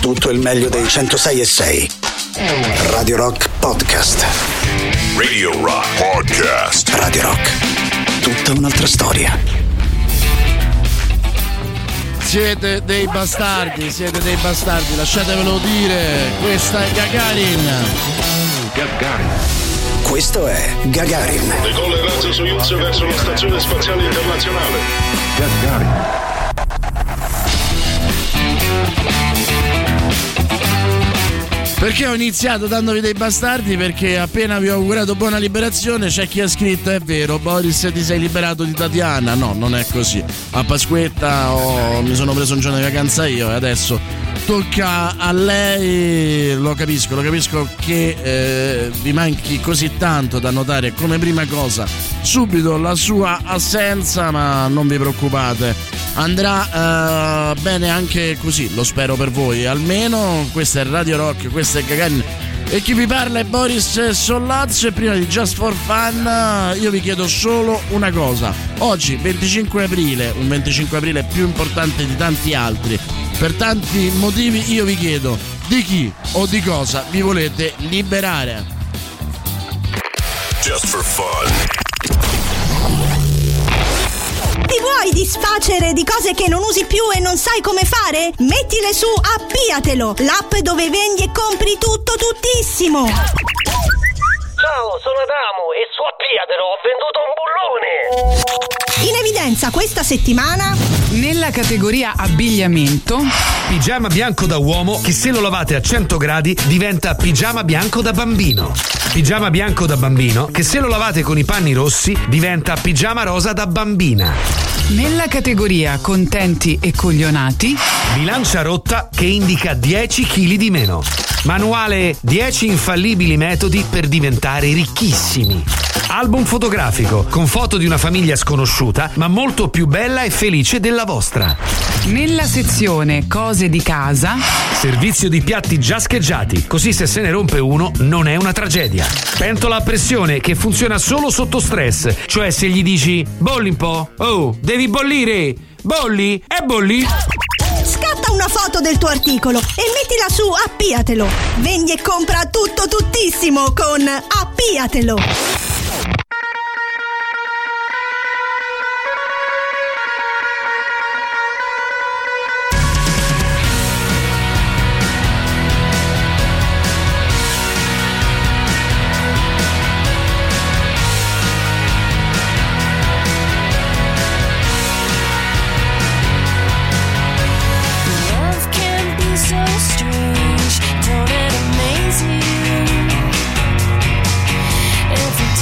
tutto il meglio dei 106.6. Radio Rock Podcast. Radio Rock Podcast. Radio Rock. Tutta un'altra storia. Siete dei bastardi, lasciatevelo dire, questa è Gagarin. Questo è Gagarin. Decolla il razzo Soyuz verso la stazione spaziale internazionale. Gagarin. Perché ho iniziato dandovi dei bastardi? Perché appena vi ho augurato buona liberazione c'è chi ha scritto: è vero Boris, ti sei liberato di Tatiana? No, non è così. A Pasquetta mi sono preso un giorno di vacanza io e adesso tocca a lei. Lo capisco che vi manchi così tanto da notare come prima cosa subito la sua assenza, ma non vi preoccupate. Andrà bene anche così, lo spero per voi. Almeno questo è Radio Rock, questo è Gagarin e chi vi parla è Boris Sollazzo. E prima di Just for Fun io vi chiedo solo una cosa. Oggi 25 aprile, un 25 aprile più importante di tanti altri. Per tanti motivi io vi chiedo: di chi o di cosa vi volete liberare? Just for Fun. Ti vuoi disfacere di cose che non usi più e non sai come fare? Mettile su Appiattelo, l'app dove vendi e compri tutto tuttissimo. Ciao, sono Adamo e su Appiattelo ho venduto un bullone. In evidenza questa settimana nella categoria abbigliamento: pigiama bianco da uomo che se lo lavate a 100 gradi diventa pigiama bianco da bambino. Pigiama bianco da bambino che se lo lavate con i panni rossi diventa pigiama rosa da bambina. Nella categoria contenti e coglionati: bilancia rotta che indica 10 kg di meno. Manuale 10 infallibili metodi per diventare ricchissimi. Album fotografico con foto di una famiglia sconosciuta ma molto più bella e felice della vostra. Nella sezione cose di casa: servizio di piatti già scheggiati, così se se ne rompe uno non è una tragedia. Pentola a pressione che funziona solo sotto stress, cioè se gli dici bolli un po', oh devi bollire, bolli e bolli. Scatta una foto del tuo articolo e mettila su Appiattelo. Vendi e compra tutto tuttissimo con Appiattelo. Every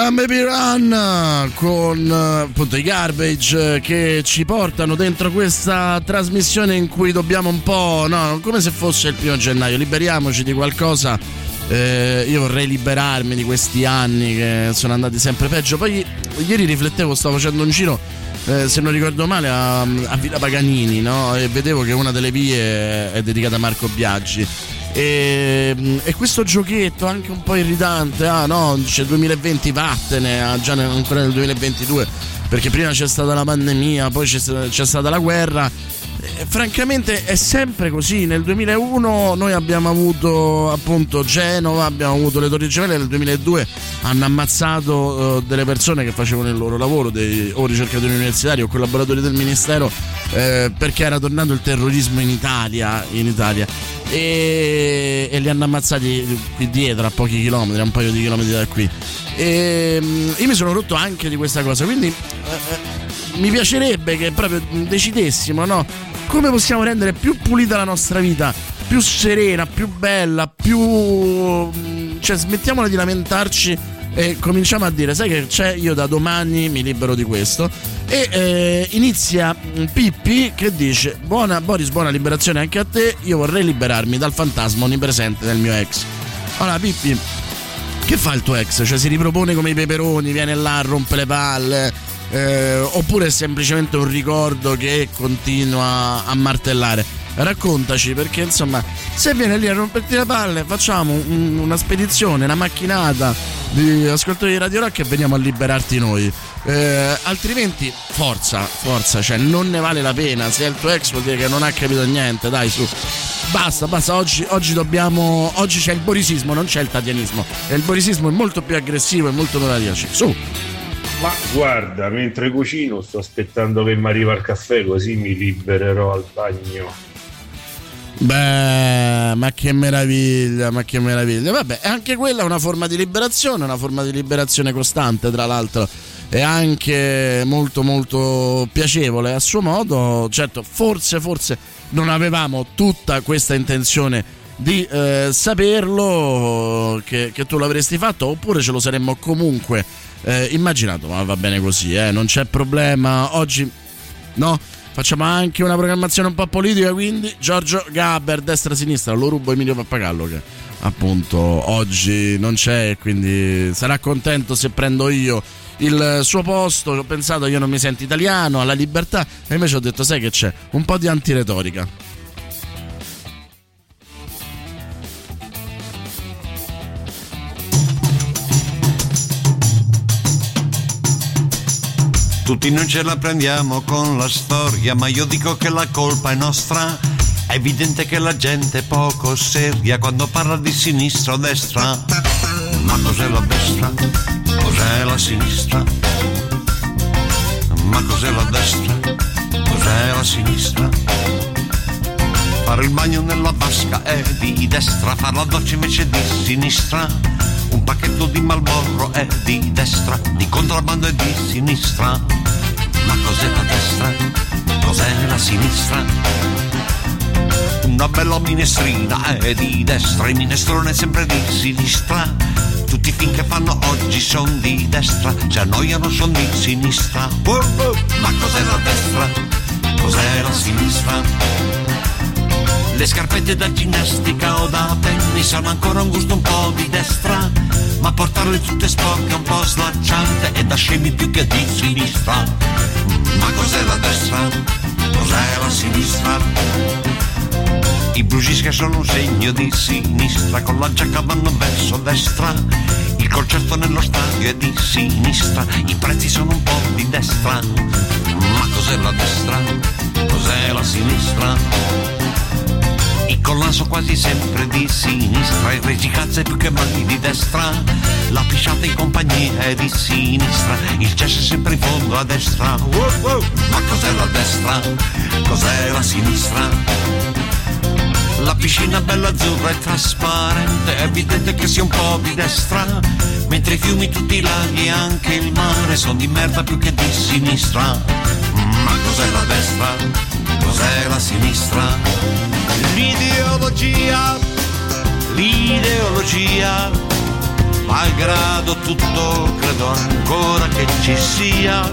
Run Baby Run con appunto i Garbage, che ci portano dentro questa trasmissione in cui dobbiamo un po', no, come se fosse il primo gennaio, liberiamoci di qualcosa. Io vorrei liberarmi di questi anni che sono andati sempre peggio. Poi ieri riflettevo, stavo facendo un giro, se non ricordo male, a Villa Paganini, no? E vedevo che una delle vie è dedicata a Marco Biaggi. E questo giochetto anche un po' irritante, ah no, dice 2020 vattene, ah, già ancora nel 2022, perché prima c'è stata la pandemia, poi c'è stata la guerra. Francamente è sempre così. Nel 2001 noi abbiamo avuto appunto Genova, abbiamo avuto le Torri Gemelle, nel 2002 hanno ammazzato delle persone che facevano il loro lavoro, o ricercatori universitari o collaboratori del ministero, perché era tornato il terrorismo in Italia, e li hanno ammazzati qui dietro a pochi chilometri, a un paio di chilometri da qui. E io mi sono rotto anche di questa cosa, quindi mi piacerebbe che proprio decidessimo, no, come possiamo rendere più pulita la nostra vita, più serena, più bella, più, cioè, smettiamola di lamentarci e cominciamo a dire: sai che c'è, io da domani mi libero di questo. E inizia Pippi che dice: buona Boris, buona liberazione anche a te, io vorrei liberarmi dal fantasma onnipresente del mio ex. Allora Pippi, che fa il tuo ex? Cioè si ripropone come i peperoni, viene là, rompe le palle? Oppure è semplicemente un ricordo che continua a martellare? Raccontaci, perché insomma, se viene lì a romperti le palle, facciamo una spedizione, una macchinata di ascoltatori di Radio Rock e veniamo a liberarti noi. Altrimenti forza, cioè non ne vale la pena. Se è il tuo ex vuol dire che non ha capito niente, dai su, basta, oggi c'è il borisismo, non c'è il tatianismo, e il borisismo è molto più aggressivo e molto più radiace. Su. Ma guarda, mentre cucino sto aspettando che mi arriva il caffè, così mi libererò al bagno. Beh, ma che meraviglia. Vabbè, anche quella è una forma di liberazione costante, tra l'altro. È anche molto molto piacevole a suo modo. Certo, forse non avevamo tutta questa intenzione di saperlo, che tu l'avresti fatto, oppure ce lo saremmo comunque immaginato, ma va bene così, non c'è problema. Oggi no, facciamo anche una programmazione un po' politica, quindi Giorgio Gaber, destra-sinistra, lo rubo Emilio Pappagallo, che appunto oggi non c'è, quindi sarà contento se prendo io il suo posto. Ho pensato, io non mi sento italiano, alla libertà, e invece ho detto, sai che c'è, un po' di antiretorica. Tutti noi ce la prendiamo con la storia, ma io dico che la colpa è nostra. È evidente che la gente è poco seria quando parla di sinistra o destra. Ma cos'è la destra? Cos'è la sinistra? Ma cos'è la destra? Cos'è la sinistra? Fare il bagno nella vasca è di destra, fare la doccia invece di sinistra. Un pacchetto di Marlboro è di destra, di contrabbando è di sinistra. Ma cos'è la destra? Cos'è la sinistra? Una bella minestrina è di destra, il minestrone è sempre di sinistra. Tutti i film che fanno oggi son di destra, ci annoiano, son di sinistra. Ma cos'è la destra? Cos'è la sinistra? Le scarpette da ginnastica o da tennis hanno ancora un gusto un po' di destra, ma portarle tutte sporche è un po' slacciante, è da scemi più che di sinistra. Ma cos'è la destra? Cos'è la sinistra? I blues che sono un segno di sinistra, con la giacca vanno verso destra. Il concerto nello stadio è di sinistra, i prezzi sono un po' di destra. Ma cos'è la destra? Cos'è la sinistra? Il collasso quasi sempre di sinistra, il reggicazzo è più che mai di destra, la pisciata in compagnia è di sinistra, il cesso è sempre in fondo a destra. Ma cos'è la destra? Cos'è la sinistra? La piscina bella azzurra e trasparente, è evidente che sia un po' di destra, mentre i fiumi, tutti i laghi e anche il mare sono di merda più che di sinistra. Ma cos'è la destra? Cos'è la sinistra? L'ideologia malgrado tutto credo ancora che ci sia,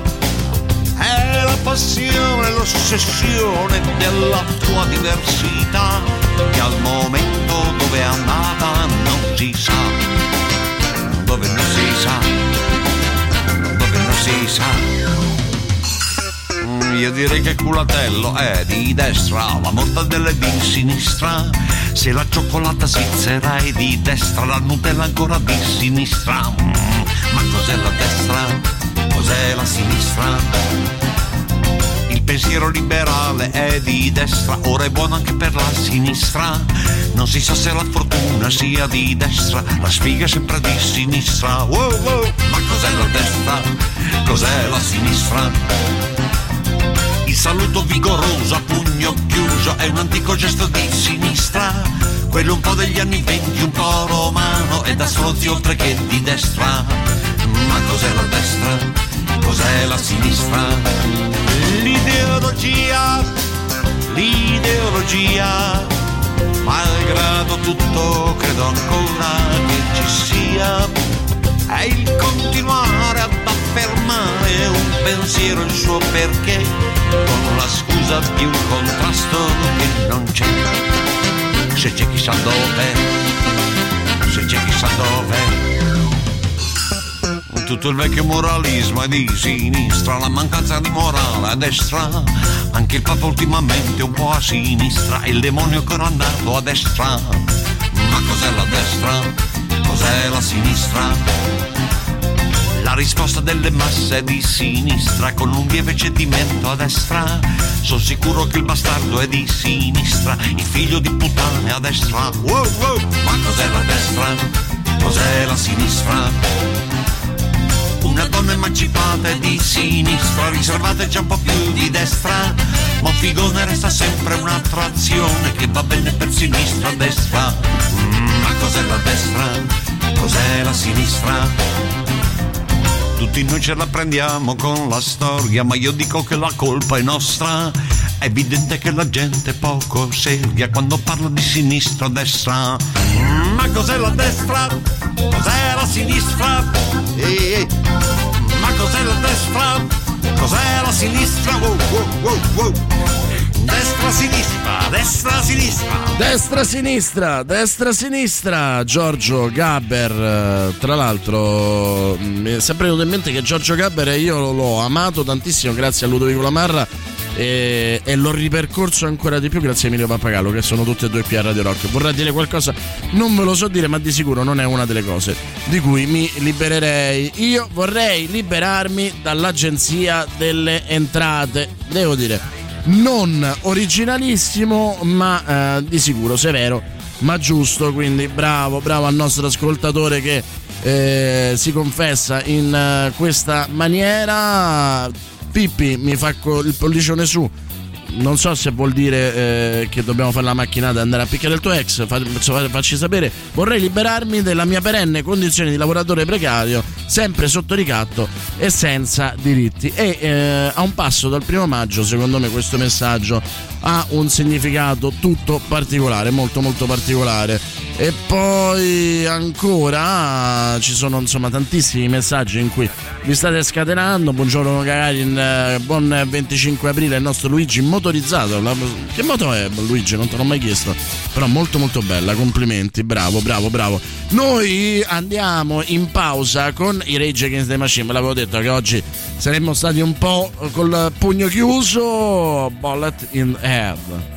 è la passione, l'ossessione della tua diversità, che al momento dove è andata non si sa, dove non si sa, dove non si sa. Io direi che Culatello è di destra, la mortadella è di sinistra, se la cioccolata svizzera è di destra, la Nutella ancora di sinistra. Ma cos'è la destra? Cos'è la sinistra? Il pensiero liberale è di destra, ora è buono anche per la sinistra. Non si sa se la fortuna sia di destra, la sfiga è sempre di sinistra. Wow, wow. Ma cos'è la destra? Cos'è la sinistra? Il saluto vigoroso a pugno chiuso è un antico gesto di sinistra, quello un po' degli anni venti, un po' romano e da sfrozzi oltre che di destra. Ma cos'è la destra? Cos'è la sinistra? L'ideologia, l'ideologia, malgrado tutto credo ancora che ci sia, è il continuare ad affermare un pensiero, il suo perché, con la scusa di un contrasto che non c'è, se c'è chissà dove, se c'è chissà dove. Tutto il vecchio moralismo è di sinistra, la mancanza di morale a destra, anche il Papa ultimamente un po' a sinistra e il demonio coronato a destra. Ma cos'è la destra? Cos'è la sinistra? La risposta delle masse è di sinistra, con un lieve cedimento a destra. Sono sicuro che il bastardo è di sinistra, il figlio di puttana è a destra. Wow, wow. Ma cos'è la destra? Cos'è la sinistra? Una donna emancipata è di sinistra, riservata è già un po' più di destra, ma un figone resta sempre un'attrazione che va bene per sinistra e destra. Ma cos'è la destra? Cos'è la sinistra? Tutti noi ce la prendiamo con la storia, ma io dico che la colpa è nostra. È evidente che la gente è poco seria quando parla di sinistra o destra. Ma cos'è la destra? Cos'è la sinistra? Ma cos'è la destra? Cos'è la sinistra? Wow, wow, wow, wow. Destra-sinistra, destra-sinistra, destra-sinistra, destra-sinistra. Giorgio Gaber, tra l'altro mi è sempre venuto in mente che Giorgio Gaber io l'ho amato tantissimo grazie a Ludovico Lamarra e l'ho ripercorso ancora di più grazie a Emilio Pappagallo, che sono tutte e due qui a Radio Rock. Vorrà dire qualcosa, non me lo so dire, ma di sicuro non è una delle cose di cui mi libererei. Io vorrei liberarmi dall'Agenzia delle Entrate, devo dire. Non originalissimo, ma di sicuro severo, ma giusto. Quindi bravo, bravo al nostro ascoltatore che si confessa in questa maniera. Pippi mi fa il pollicione su. Non so se vuol dire che dobbiamo fare la macchinata e andare a picchiare il tuo ex, facci sapere. Vorrei liberarmi della mia perenne condizione di lavoratore precario, sempre sotto ricatto e senza diritti. E a un passo dal 1° maggio, secondo me, questo messaggio ha un significato tutto particolare, molto molto particolare. E poi ancora ci sono insomma tantissimi messaggi in cui vi state scatenando. Buongiorno Gagarin, buon 25 aprile, il nostro Luigi motorizzato. Che moto è Luigi? Non te l'ho mai chiesto, però molto molto bella, complimenti, bravo bravo bravo. Noi andiamo in pausa con i Rage Against the Machine. Ve l'avevo detto che oggi saremmo stati un po' col pugno chiuso. Bullet in Head.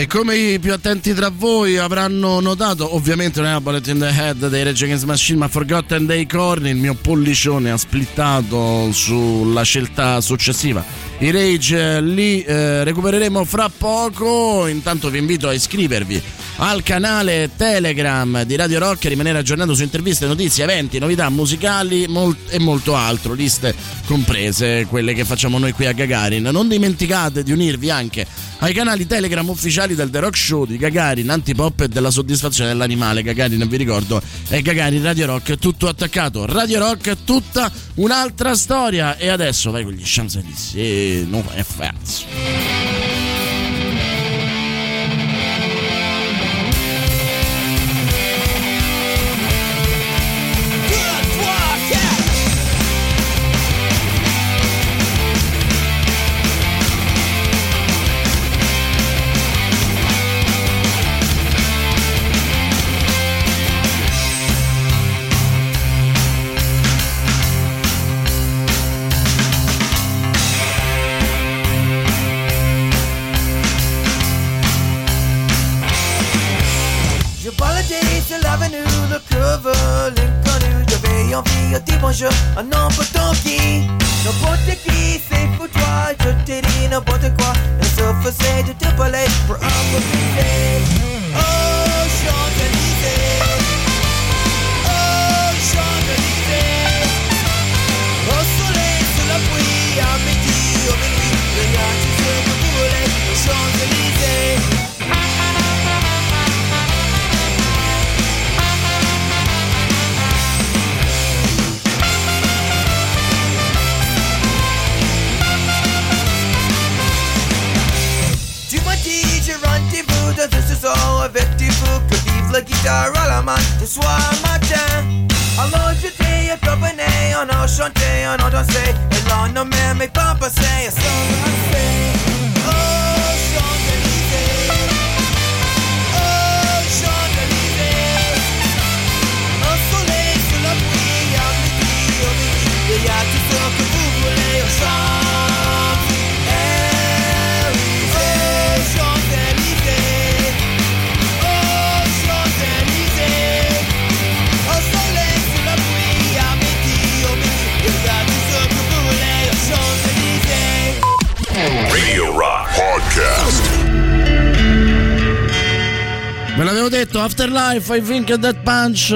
E come i più attenti tra voi avranno notato, ovviamente non è la Bullet in the Head dei Rage Against the Machine, ma Forgotten Day Corny, il mio pollicione ha splittato sulla scelta successiva. I Rage li recupereremo fra poco. Intanto vi invito a iscrivervi al canale Telegram di Radio Rock e rimanere aggiornato su interviste, notizie, eventi, novità musicali e molto altro, liste comprese quelle che facciamo noi qui a Gagarin. Non dimenticate di unirvi anche ai canali Telegram ufficiali del The Rock Show, di Gagarin, Antipop e della soddisfazione dell'animale. Gagarin, vi ricordo, è Gagarin Radio Rock, tutto attaccato. Radio Rock, tutta un'altra storia. E adesso vai con gli Champs-Élysées, non è fazzo. Non porto qui, non porto qui, c'est pour toi. Je te dis n'importe quoi, et sauf que c'est de te parler pour un peu plus. Oh, Champs-Élysées, oh, Champs-Élysées, au soleil, sous la pluie, à midi, au minuit, regarde tout ce que vous voulez, aux Champs-Élysées. De ce soir avec tes fous que vive la guitare à la main ce soir matin. Alors je t'ai promené, on a chanté, on a dansé, et l'on n'a même pas passé à s'en passer. Oh Champs-Élysées, oh Champs-Élysées, un soleil sous la pluie, à midi, au midi, il y a tout ce que vous voulez au Champs-Élysées, oh Champs-Élysées. Radio Rock Podcast. Ve l'avevo detto, Afterlife, I Think That Punch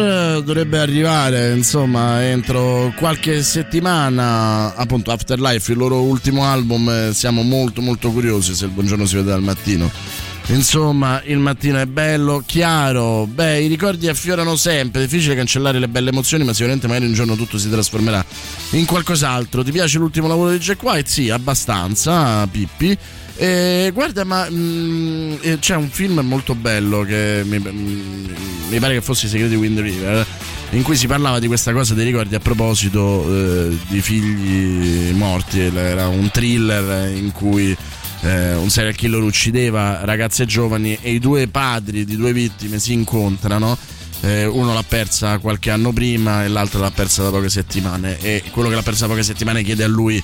dovrebbe arrivare, insomma, entro qualche settimana. Appunto, Afterlife, il loro ultimo album, siamo molto molto curiosi se il buongiorno si vede dal mattino. Insomma, il mattino è bello, chiaro, beh, i ricordi affiorano sempre, è difficile cancellare le belle emozioni, ma sicuramente magari un giorno tutto si trasformerà in qualcos'altro. Ti piace l'ultimo lavoro di Jack White? Sì, abbastanza, Pippi. Guarda, ma c'è un film molto bello che mi pare che fosse I segreti di Wind River, in cui si parlava di questa cosa dei ricordi a proposito di figli morti. Era un thriller in cui un serial killer uccideva ragazze giovani e i due padri di due vittime si incontrano. Uno l'ha persa qualche anno prima e l'altro l'ha persa da poche settimane, e quello che l'ha persa da poche settimane chiede a lui: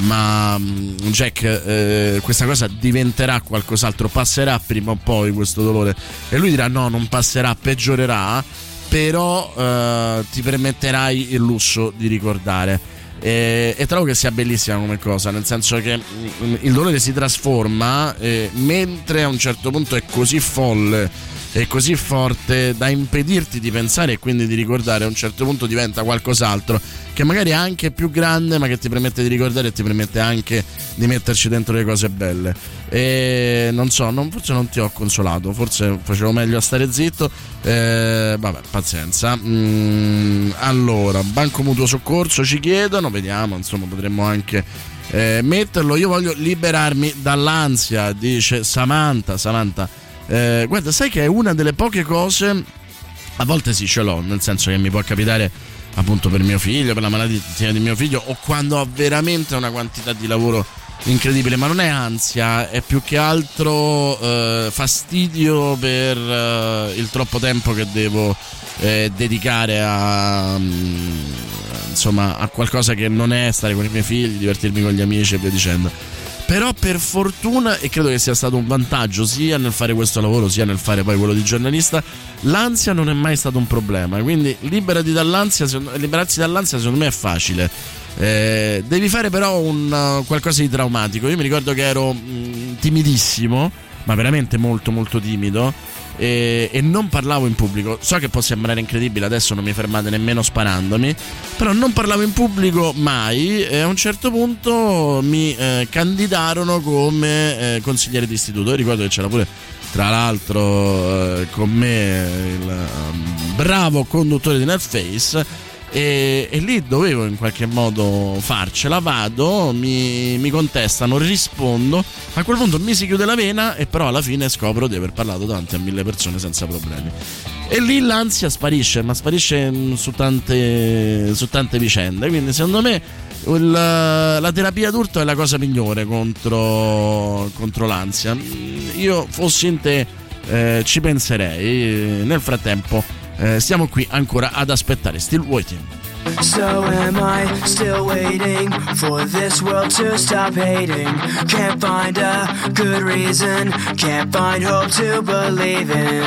ma Jack, questa cosa diventerà qualcos'altro, passerà prima o poi questo dolore? E lui dirà: no, non passerà, peggiorerà, però ti permetterai il lusso di ricordare. E trovo che sia bellissima come cosa, nel senso che il dolore si trasforma, mentre a un certo punto è così folle e così forte da impedirti di pensare e quindi di ricordare. A un certo punto diventa qualcos'altro che magari è anche più grande, ma che ti permette di ricordare e ti permette anche di metterci dentro le cose belle. E non so, forse non ti ho consolato, forse facevo meglio a stare zitto, vabbè, pazienza. Allora, Banco Mutuo Soccorso ci chiedono, vediamo, insomma, potremmo anche metterlo. Io voglio liberarmi dall'ansia, dice Samantha. Guarda, sai che è una delle poche cose, a volte sì ce l'ho, nel senso che mi può capitare appunto per mio figlio, per la malattia di mio figlio, o quando ho veramente una quantità di lavoro incredibile, ma non è ansia, è più che altro fastidio per il troppo tempo che devo dedicare a insomma a qualcosa che non è stare con i miei figli, divertirmi con gli amici e via dicendo. Però per fortuna, e credo che sia stato un vantaggio sia nel fare questo lavoro sia nel fare poi quello di giornalista, l'ansia non è mai stato un problema. Quindi liberarsi dall'ansia secondo me è facile. Devi fare però qualcosa di traumatico. Io mi ricordo che ero timidissimo, ma veramente molto molto timido, e non parlavo in pubblico. So che può sembrare incredibile, adesso non mi fermate nemmeno sparandomi, però non parlavo in pubblico mai, e a un certo punto mi candidarono come consigliere d'istituto. Io ricordo che c'era pure, tra l'altro, con me il bravo conduttore di Netface, e lì dovevo in qualche modo farcela. Vado, mi contestano, rispondo. A quel punto mi si chiude la vena, e però alla fine scopro di aver parlato davanti a 1.000 persone senza problemi, e lì l'ansia sparisce, ma sparisce su tante vicende. Quindi secondo me la terapia d'urto è la cosa migliore contro l'ansia. Io fossi in te ci penserei. Nel frattempo siamo qui ancora ad aspettare, still waiting. So am I still waiting for this world to stop hating? Can't find a good reason, can't find hope to believe in.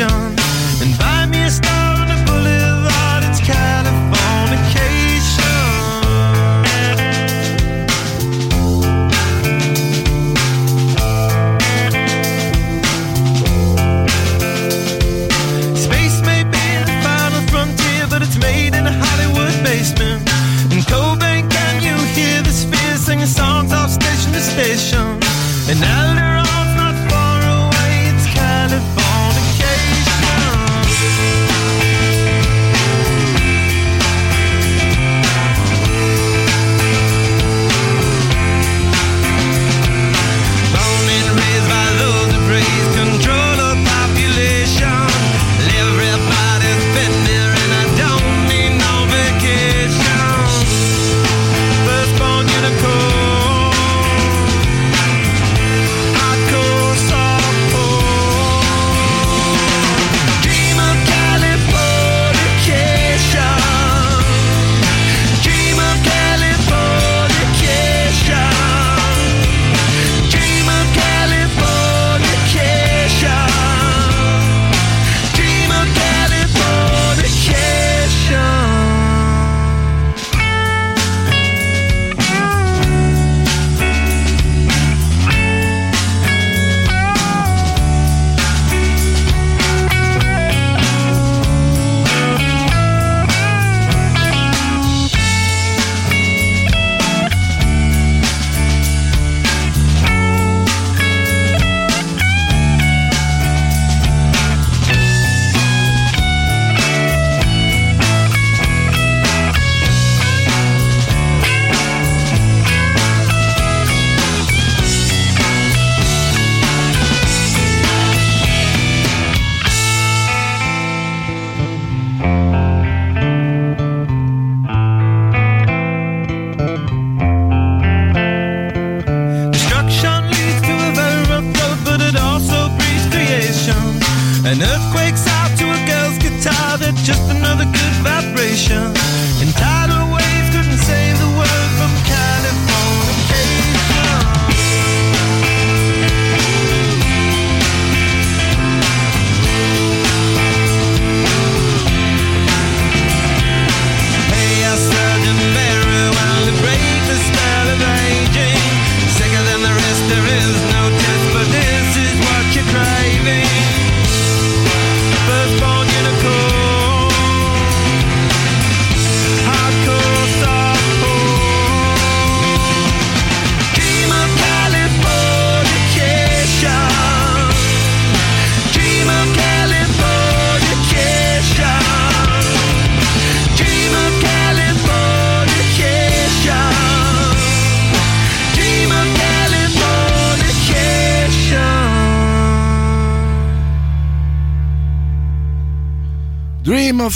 station and buy me a star on the boulevard. It's Californication. Space may be the final frontier, but it's made in a Hollywood basement. In Cobain, can you hear the sphere singing songs off station to station? And now they're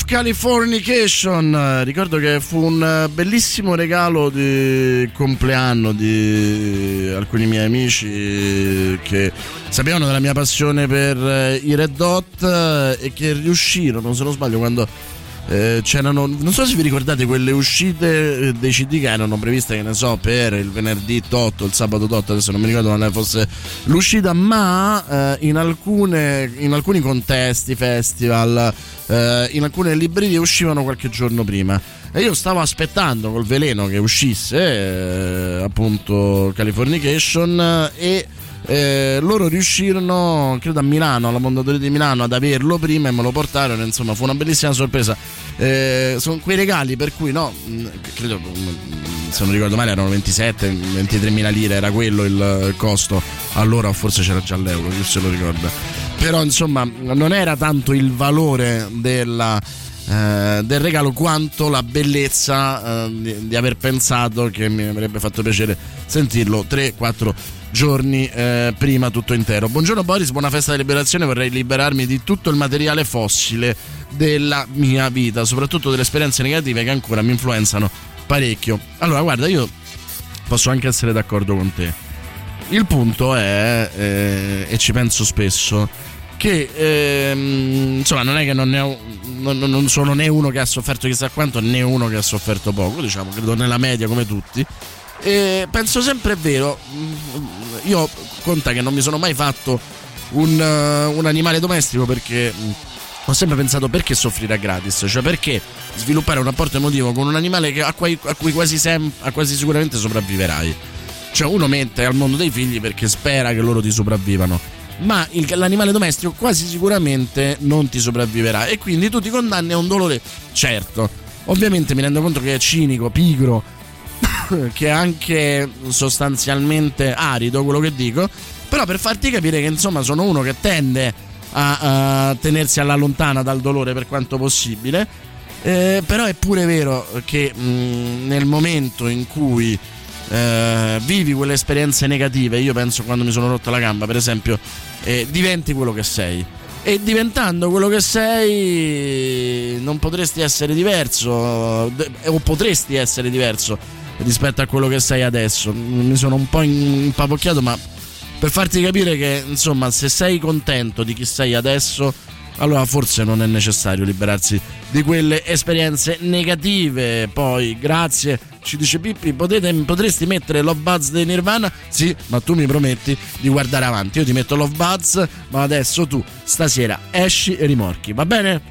Californication. Ricordo che fu un bellissimo regalo di compleanno di alcuni miei amici che sapevano della mia passione per i Red Hot e che riuscirono, se non sbaglio, quando c'erano, non so se vi ricordate, quelle uscite dei CD che erano previste, che ne so, per il venerdì Totto, il sabato Totto, adesso non mi ricordo quando fosse l'uscita, ma in alcuni contesti, festival, in alcune librerie uscivano qualche giorno prima, e io stavo aspettando col veleno che uscisse appunto Californication, e loro riuscirono, credo a Milano, alla Mondadori di Milano, ad averlo prima e me lo portarono. Insomma, fu una bellissima sorpresa. Sono quei regali per cui, no, credo, se non ricordo male, erano 23.000 lire, era quello il costo allora, o forse c'era già l'euro, chi se lo ricorda. Però insomma non era tanto il valore del regalo quanto la bellezza di aver pensato che mi avrebbe fatto piacere sentirlo 3-4 giorni prima tutto intero. Buongiorno Boris, buona festa di liberazione, vorrei liberarmi di tutto il materiale fossile della mia vita, soprattutto delle esperienze negative che ancora mi influenzano parecchio. Allora guarda, io posso anche essere d'accordo con te, il punto è e ci penso spesso che insomma non è che non sono né uno che ha sofferto chissà quanto né uno che ha sofferto poco, diciamo, credo nella media come tutti, e penso sempre, è vero, io conta che non mi sono mai fatto un animale domestico, perché ho sempre pensato, perché soffrire a gratis? Cioè, perché sviluppare un rapporto emotivo con un animale a cui quasi sicuramente sopravviverai? Cioè, uno mette al mondo dei figli perché spera che loro ti sopravvivano, ma l'animale domestico quasi sicuramente non ti sopravviverà, e quindi tu ti condanni a un dolore certo. Ovviamente mi rendo conto che è cinico, pigro, che è anche sostanzialmente arido quello che dico, però per farti capire che insomma sono uno che tende a tenersi alla lontana dal dolore per quanto possibile, però è pure vero che nel momento in cui vivi quelle esperienze negative, io penso quando mi sono rotto la gamba per esempio, diventi quello che sei, e diventando quello che sei non potresti essere diverso, o potresti essere diverso rispetto a quello che sei adesso. Mi sono un po' impapocchiato, ma per farti capire che insomma, se sei contento di chi sei adesso, allora forse non è necessario liberarsi di quelle esperienze negative. Poi grazie, ci dice Pippi, potresti mettere Love Buzz dei Nirvana? Sì, ma tu mi prometti di guardare avanti. Io ti metto Love Buzz, ma adesso tu stasera esci e rimorchi, va bene?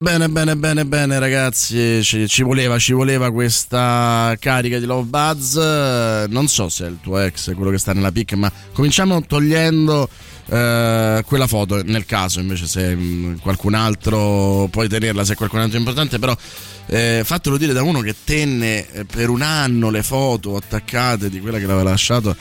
Bene, bene, bene, bene ragazzi, ci voleva questa carica di Love Buzz. Non so se è il tuo ex, quello che sta nella PIC, ma cominciamo togliendo quella foto. Nel caso invece se qualcun altro puoi tenerla, se qualcun altro è importante, però fatelo dire da uno che tenne per un anno le foto attaccate di quella che l'aveva lasciato,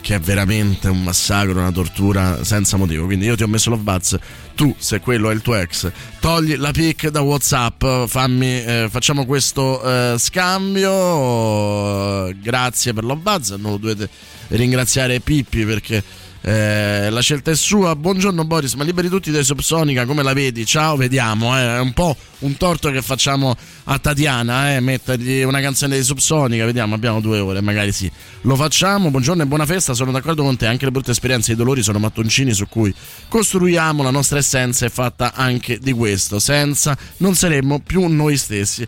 che è veramente un massacro, una tortura senza motivo. Quindi io ti ho messo Love Buzz, tu, se quello è il tuo ex, togli la pic da WhatsApp, facciamo questo scambio. Grazie per Love Buzz, non lo dovete ringraziare Pippi perché la scelta è sua. Buongiorno Boris, ma liberi tutti dai Subsonica, come la vedi? Ciao, vediamo, è un po' un torto che facciamo a Tatiana, mettergli una canzone di Subsonica, vediamo, abbiamo 2 ore, magari sì, lo facciamo. Buongiorno e buona festa, sono d'accordo con te, anche le brutte esperienze e i dolori sono mattoncini su cui costruiamo la nostra essenza, è fatta anche di questo, senza non saremmo più noi stessi.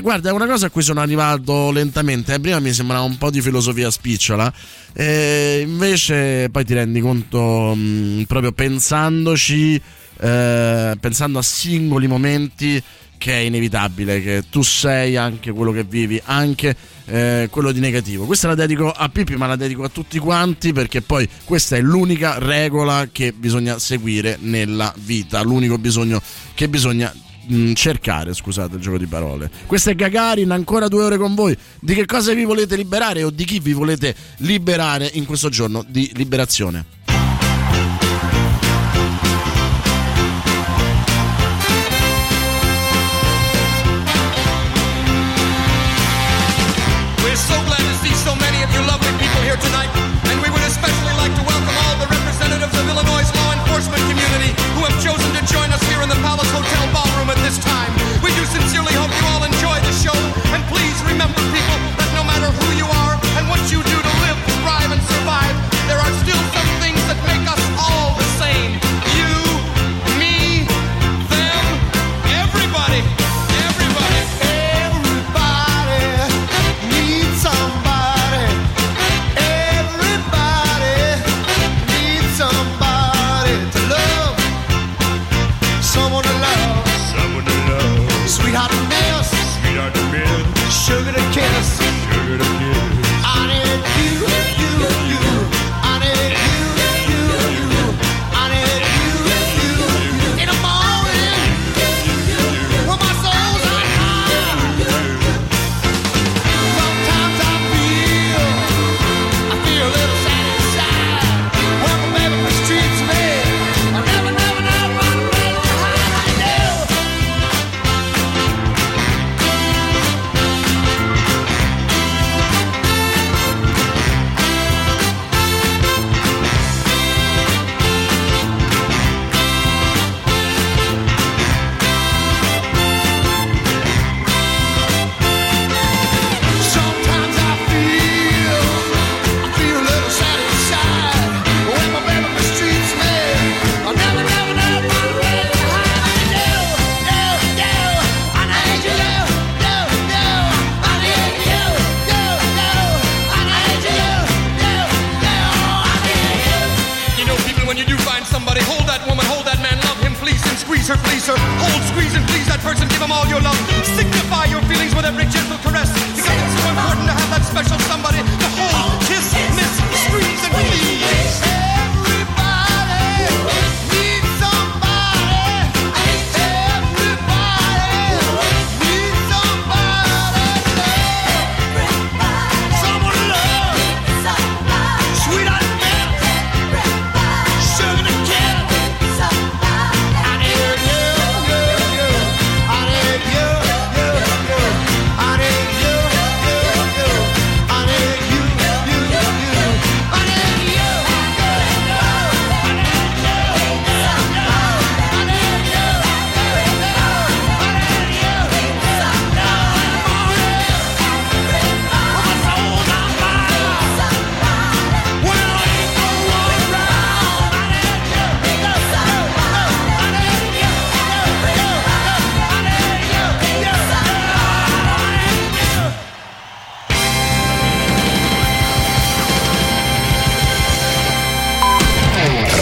Guarda, è una cosa a cui sono arrivato lentamente, prima mi sembrava un po' di filosofia spicciola, invece poi ti rendi conto proprio pensandoci, pensando a singoli momenti, che è inevitabile, che tu sei anche quello che vivi, anche quello di negativo. Questa la dedico a Pippi, ma la dedico a tutti quanti, perché poi questa è l'unica regola che bisogna seguire nella vita, l'unico bisogno che bisogna cercare, scusate il gioco di parole. Questo è Gagarin, ancora 2 ore con voi. Di che cosa vi volete liberare o di chi vi volete liberare in questo giorno di liberazione?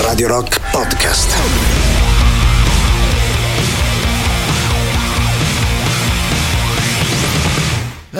Radio Rock Podcast.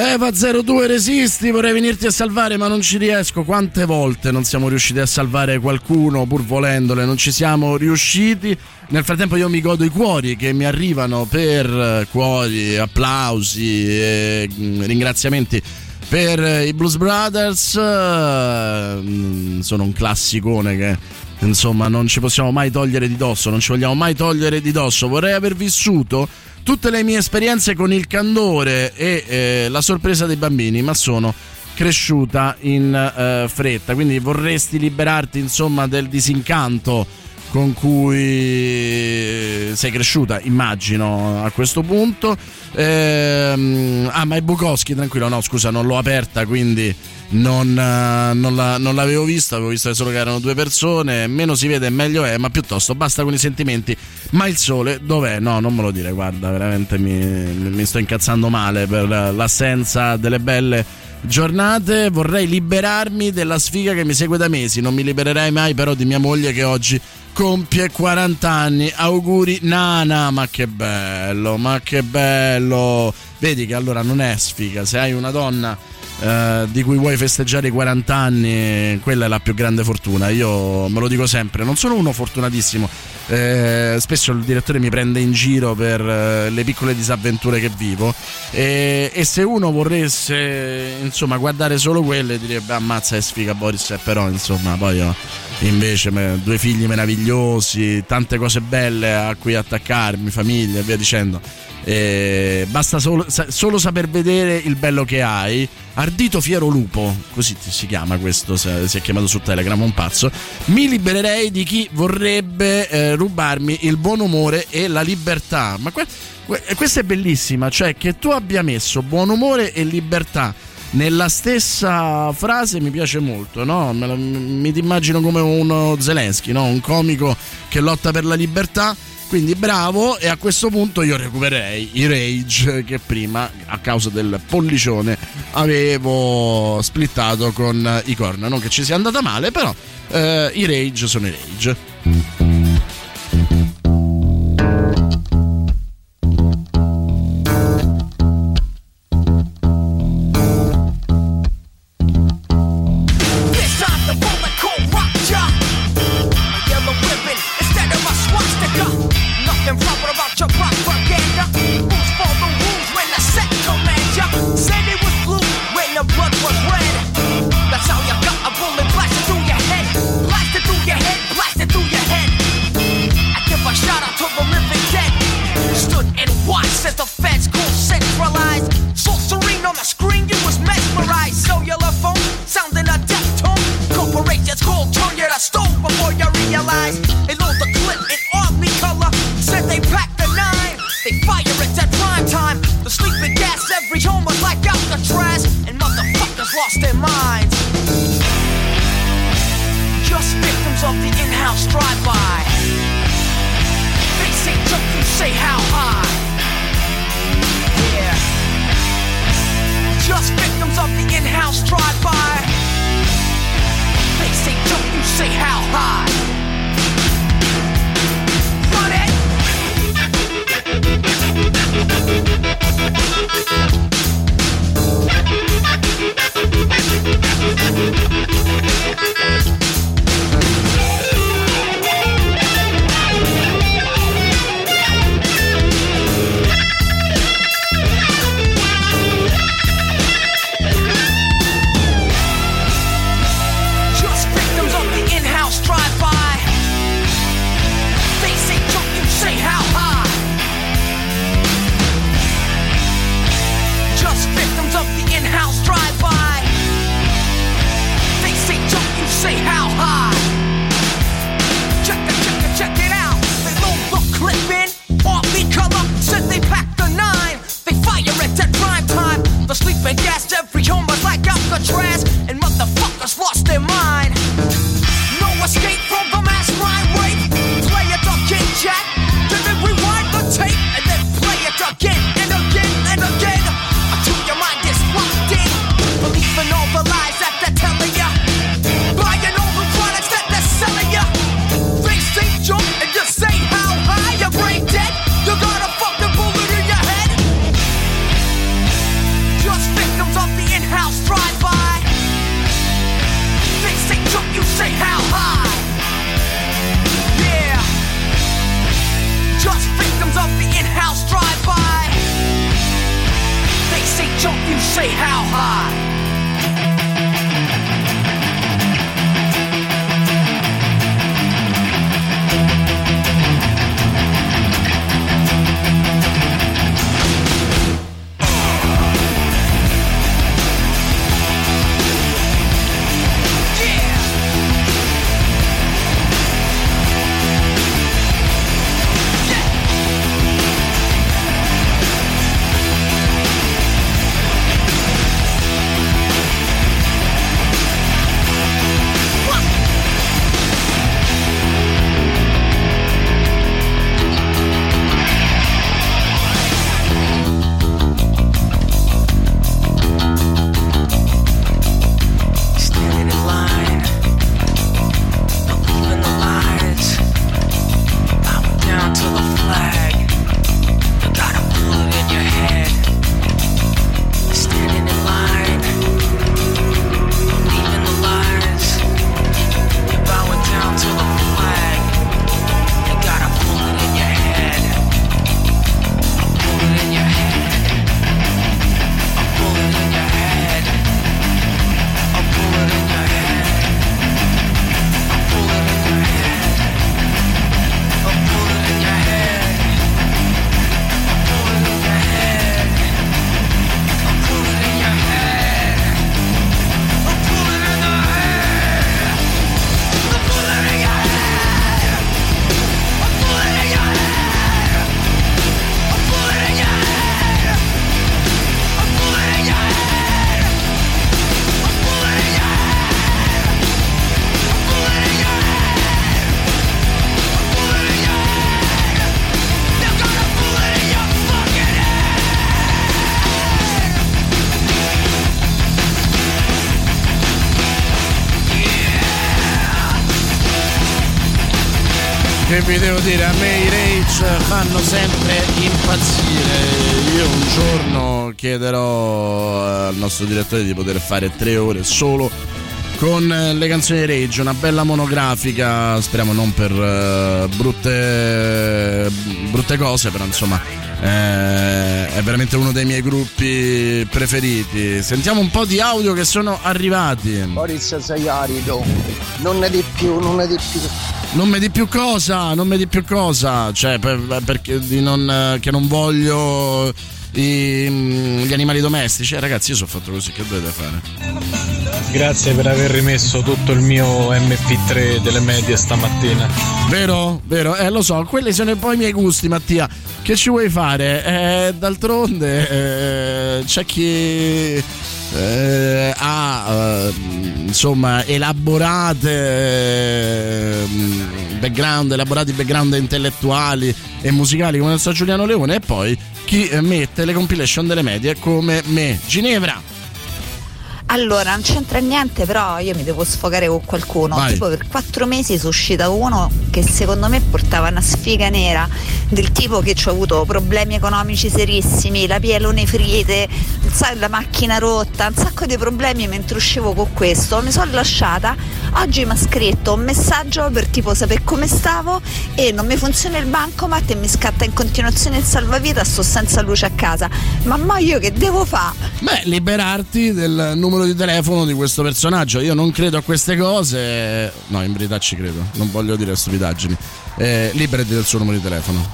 Eva 02 resisti, vorrei venirti a salvare ma non ci riesco. Quante volte non siamo riusciti a salvare qualcuno pur volendole, non ci siamo riusciti. Nel frattempo io mi godo i cuori che mi arrivano per cuori, applausi e ringraziamenti per i Blues Brothers. Sono un classicone che insomma non ci possiamo mai togliere di dosso, non ci vogliamo mai togliere di dosso. Vorrei aver vissuto tutte le mie esperienze con il candore e la sorpresa dei bambini, ma sono cresciuta in fretta. Quindi vorresti liberarti insomma del disincanto con cui sei cresciuta, immagino, a questo punto. Ma è Bukowski, tranquillo, no scusa, non l'ho aperta, quindi non l'avevo vista, avevo visto solo che erano due persone. Meno si vede meglio è, ma piuttosto basta con i sentimenti. Ma il sole dov'è? No, non me lo dire, guarda, veramente mi sto incazzando male per l'assenza delle belle giornate. Vorrei liberarmi della sfiga che mi segue da mesi, non mi libererai mai però di mia moglie che oggi compie 40 anni, auguri Nana. Ma che bello, ma che bello. Vedi che allora non è sfiga, se hai una donna di cui vuoi festeggiare i 40 anni, quella è la più grande fortuna. Io me lo dico sempre, non sono uno fortunatissimo, spesso il direttore mi prende in giro per le piccole disavventure che vivo, e se uno vorresse insomma guardare solo quelle direbbe ammazza è sfiga Boris, però insomma poi ho invece due figli meravigliosi, tante cose belle a cui attaccarmi, famiglia e via dicendo. Basta solo saper vedere il bello che hai. Ardito fiero lupo, così si chiama questo, si è chiamato su Telegram un pazzo. Mi libererei di chi vorrebbe rubarmi il buon umore e la libertà. Ma questa è bellissima, cioè che tu abbia messo buon umore e libertà nella stessa frase mi piace molto, no? Mi immagino come uno Zelensky, no? Un comico che lotta per la libertà. Quindi bravo, e a questo punto io recupererei i Rage che prima, a causa del pollicione, avevo splittato con i Corna. Non che ci sia andata male, però i Rage sono i Rage. che vi devo dire, a me i Rage fanno sempre impazzire. Io un giorno chiederò al nostro direttore di poter fare 3 ore solo con le canzoni Rage, una bella monografica, speriamo non per brutte cose, però insomma è veramente uno dei miei gruppi preferiti. Sentiamo un po' di audio che sono arrivati. Boris, sei arido, non ne di più, non ne di più. Non mi di più cosa, non mi di più cosa, cioè perché di non, che non voglio gli animali domestici. Ragazzi, io sono fatto così, che dovete fare? Grazie per aver rimesso tutto il mio MP3 delle medie stamattina. Vero? Vero? Lo so, quelli sono un po' i miei gusti, Mattia. Che ci vuoi fare? D'altronde c'è chi ha insomma elaborati background intellettuali e musicali come il nostro Giuliano Leone, e poi chi mette le compilation delle medie come me. Ginevra. Allora, non c'entra niente, però io mi devo sfogare con qualcuno. Vai. Tipo per 4 mesi sono uscita uno che secondo me portava una sfiga nera, del tipo che ci ho avuto problemi economici serissimi, la pielonefrite, la macchina rotta, un sacco di problemi mentre uscivo con questo. Mi sono lasciata, oggi mi ha scritto un messaggio per tipo sapere come stavo e non mi funziona il bancomat e mi scatta in continuazione il salvavita, sto senza luce a casa. Ma io che devo fare? Beh, liberarti del numero di telefono di questo personaggio. Io non credo a queste cose, no, in verità ci credo, non voglio dire stupidaggini. Liberati del suo numero di telefono.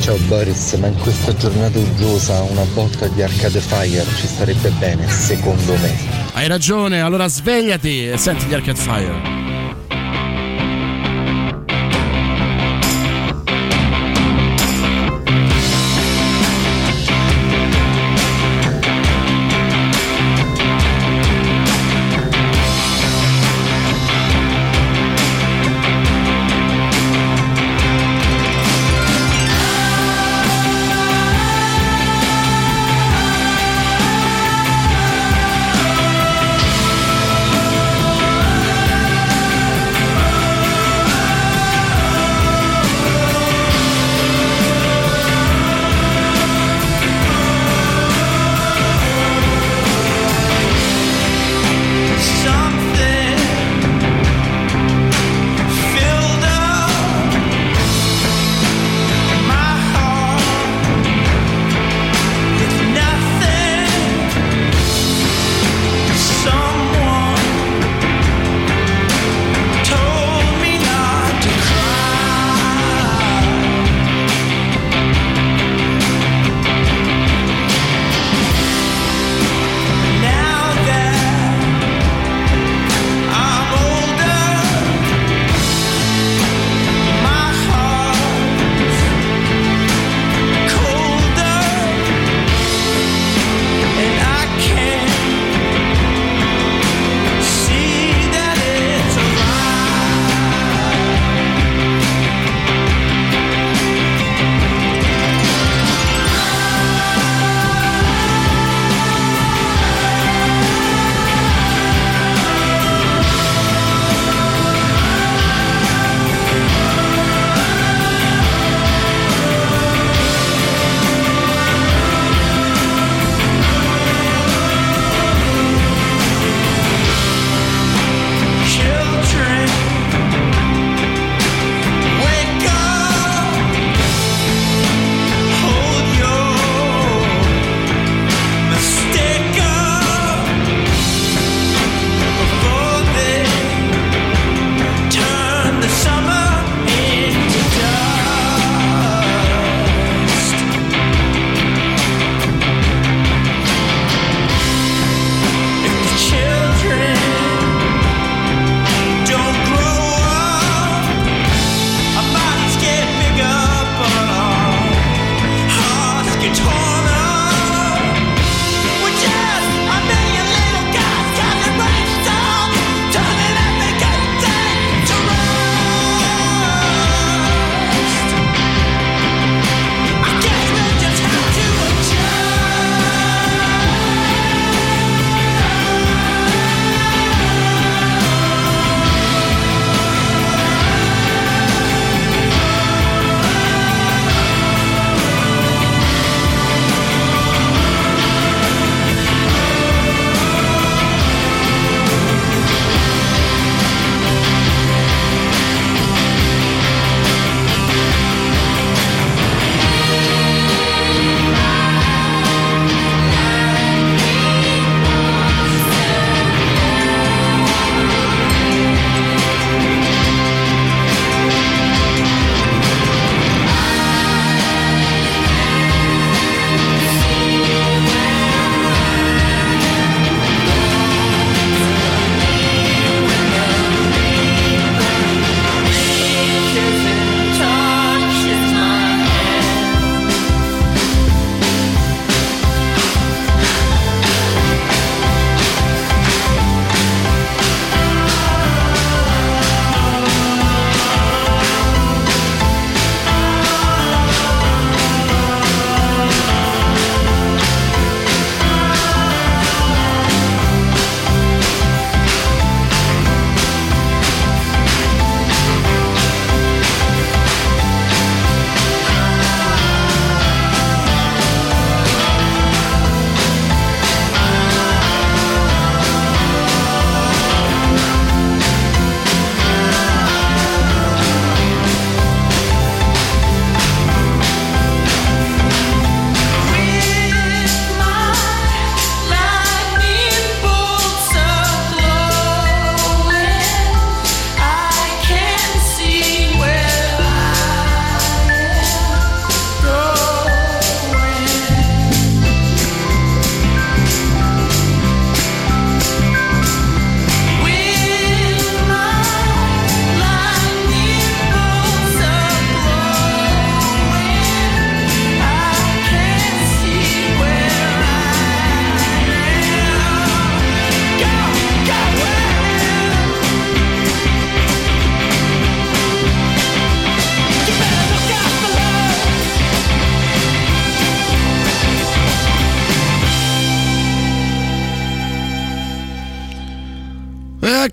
Ciao Boris, ma in questa giornata uggiosa una botta di Arcade Fire ci starebbe bene, secondo me. Hai ragione, allora svegliati e senti gli Arcade Fire.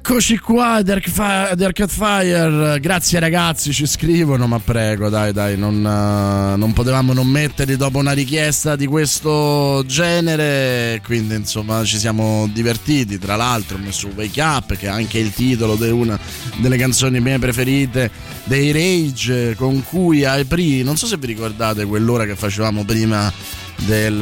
Eccoci qua, Arcade Fire. Grazie ragazzi, ci scrivono. Ma prego, dai, non potevamo non metterli dopo una richiesta di questo genere. Quindi insomma ci siamo divertiti. Tra l'altro ho messo Wake Up, che è anche il titolo di una delle canzoni mie preferite dei Rage, con cui aprì, non so se vi ricordate, quell'ora che facevamo prima del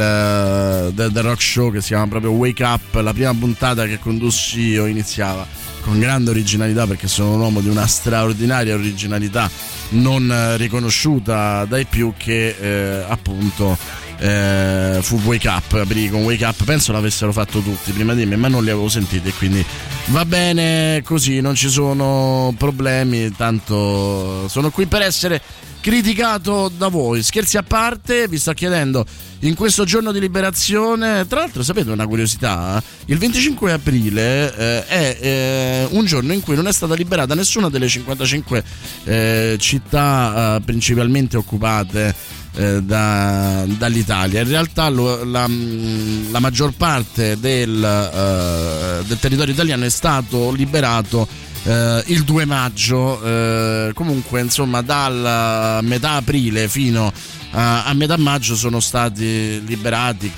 rock show, che si chiama proprio Wake Up. La prima puntata che condussi io iniziava con grande originalità, perché sono un uomo di una straordinaria originalità non riconosciuta dai più, che appunto fu Wake Up. Aprì con Wake Up, penso l'avessero fatto tutti prima di me, ma non li avevo sentiti, quindi va bene così, non ci sono problemi, tanto sono qui per essere criticato da voi. Scherzi a parte, vi sto chiedendo, in questo giorno di liberazione, tra l'altro sapete una curiosità, il 25 aprile è un giorno in cui non è stata liberata nessuna delle 55 città principalmente occupate dall'Italia. In realtà la maggior parte del territorio italiano è stato liberato il 2 maggio, comunque insomma dalla metà aprile fino a metà maggio sono stati liberati,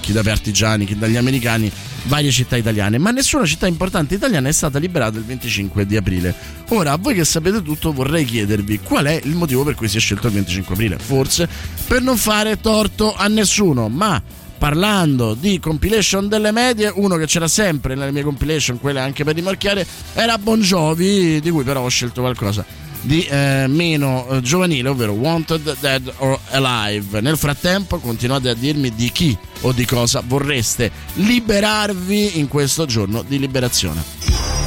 chi da partigiani, chi dagli americani, varie città italiane, ma nessuna città importante italiana è stata liberata il 25 di aprile. Ora, a voi che sapete tutto, vorrei chiedervi qual è il motivo per cui si è scelto il 25 aprile, forse per non fare torto a nessuno, ma parlando di compilation delle medie, uno che c'era sempre nelle mie compilation, quelle anche per rimorchiare, era Bon Jovi, di cui però ho scelto qualcosa di meno giovanile, ovvero Wanted, Dead or Alive. Nel frattempo continuate a dirmi di chi o di cosa vorreste liberarvi in questo giorno di liberazione.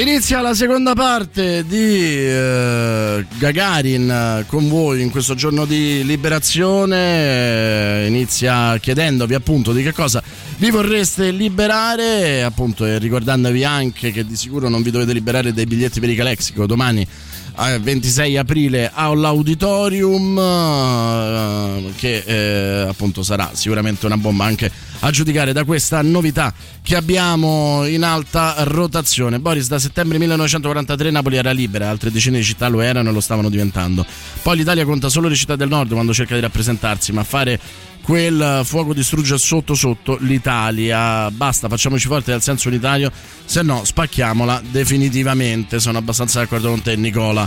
Inizia la seconda parte di Gagarin con voi in questo giorno di liberazione. Inizia chiedendovi appunto di che cosa vi vorreste liberare, appunto, e ricordandovi anche che di sicuro non vi dovete liberare dei biglietti per i Calexico domani 26 aprile all'auditorium, che appunto sarà sicuramente una bomba, anche a giudicare da questa novità che abbiamo in alta rotazione. Boris, da settembre 1943 Napoli era libera, altre decine di città lo erano e lo stavano diventando. Poi l'Italia conta solo le città del nord quando cerca di rappresentarsi, ma fare quel fuoco distrugge sotto sotto l'Italia. Basta, facciamoci forte dal senso unitario, se no spacchiamola definitivamente. Sono abbastanza d'accordo con te, Nicola.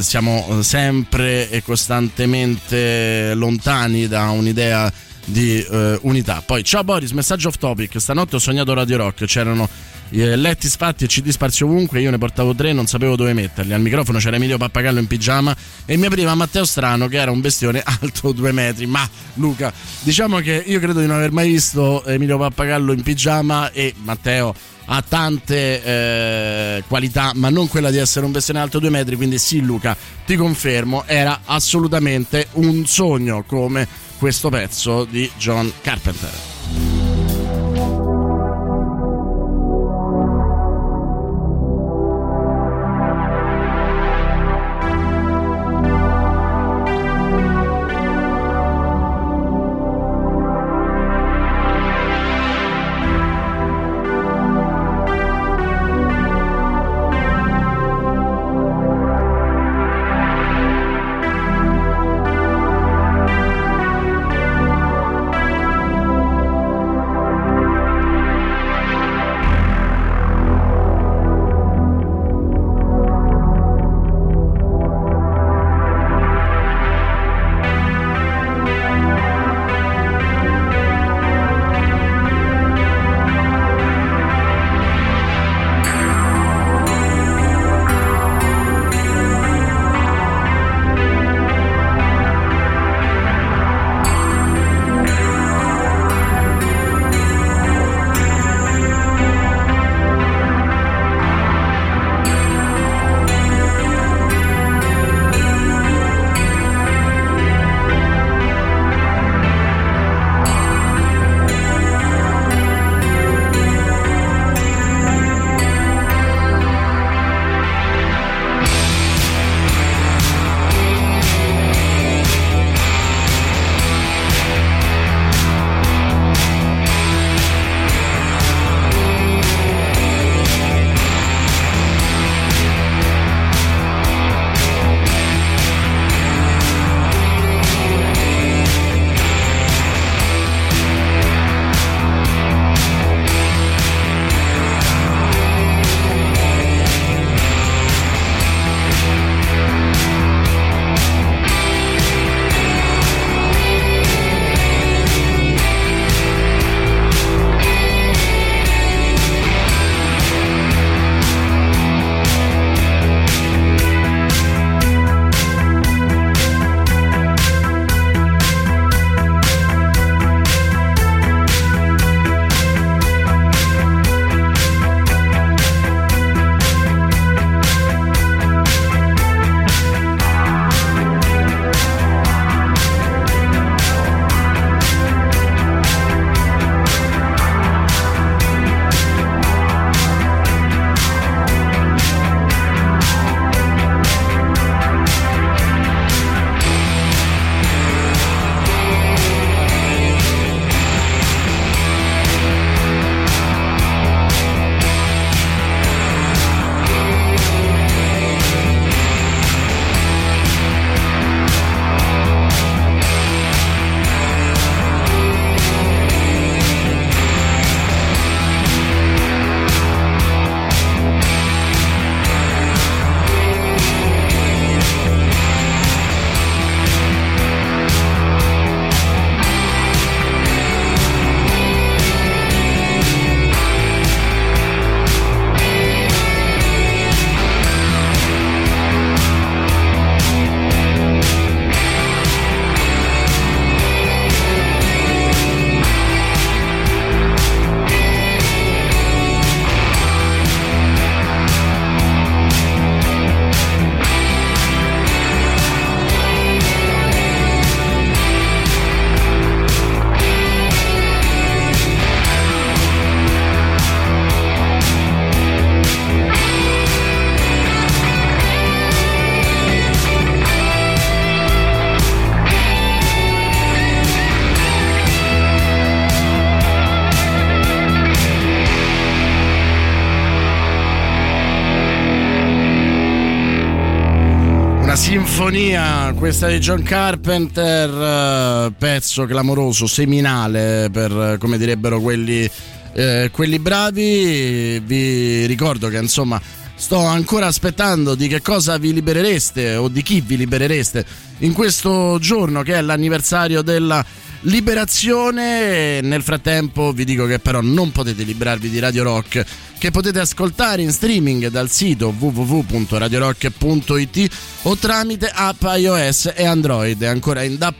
Siamo sempre e costantemente lontani da un'idea di unità. Poi, ciao Boris, messaggio off topic: stanotte ho sognato Radio Rock, c'erano letti sfatti e CD sparsi ovunque, io ne portavo tre e non sapevo dove metterli. Al microfono c'era Emilio Pappagallo in pigiama e mi apriva Matteo Strano, che era un bestione alto 2 metri. Ma Luca, diciamo che io credo di non aver mai visto Emilio Pappagallo in pigiama, e Matteo ha tante qualità, ma non quella di essere un bestione alto 2 metri. Quindi sì, Luca, ti confermo, era assolutamente un sogno, come questo pezzo di John Carpenter. sinfonia, questa di John Carpenter, pezzo clamoroso, seminale per, come direbbero quelli bravi. Vi ricordo che insomma sto ancora aspettando di che cosa vi liberereste o di chi vi liberereste in questo giorno che è l'anniversario della liberazione. Nel frattempo vi dico che però non potete liberarvi di Radio Rock, che potete ascoltare in streaming dal sito www.radiorock.it o tramite app iOS e Android, ancora in DA+,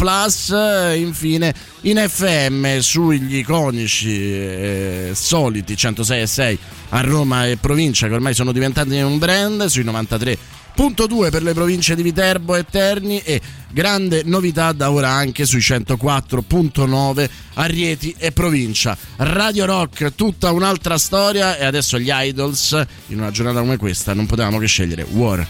infine in FM sugli iconici soliti 106.6 a Roma e provincia, che ormai sono diventati un brand, sui 93.2 per le province di Viterbo e Terni, e grande novità da ora anche sui 104.9 a Rieti e provincia. Radio Rock, tutta un'altra storia. E adesso gli Idols, in una giornata come questa non potevamo che scegliere War.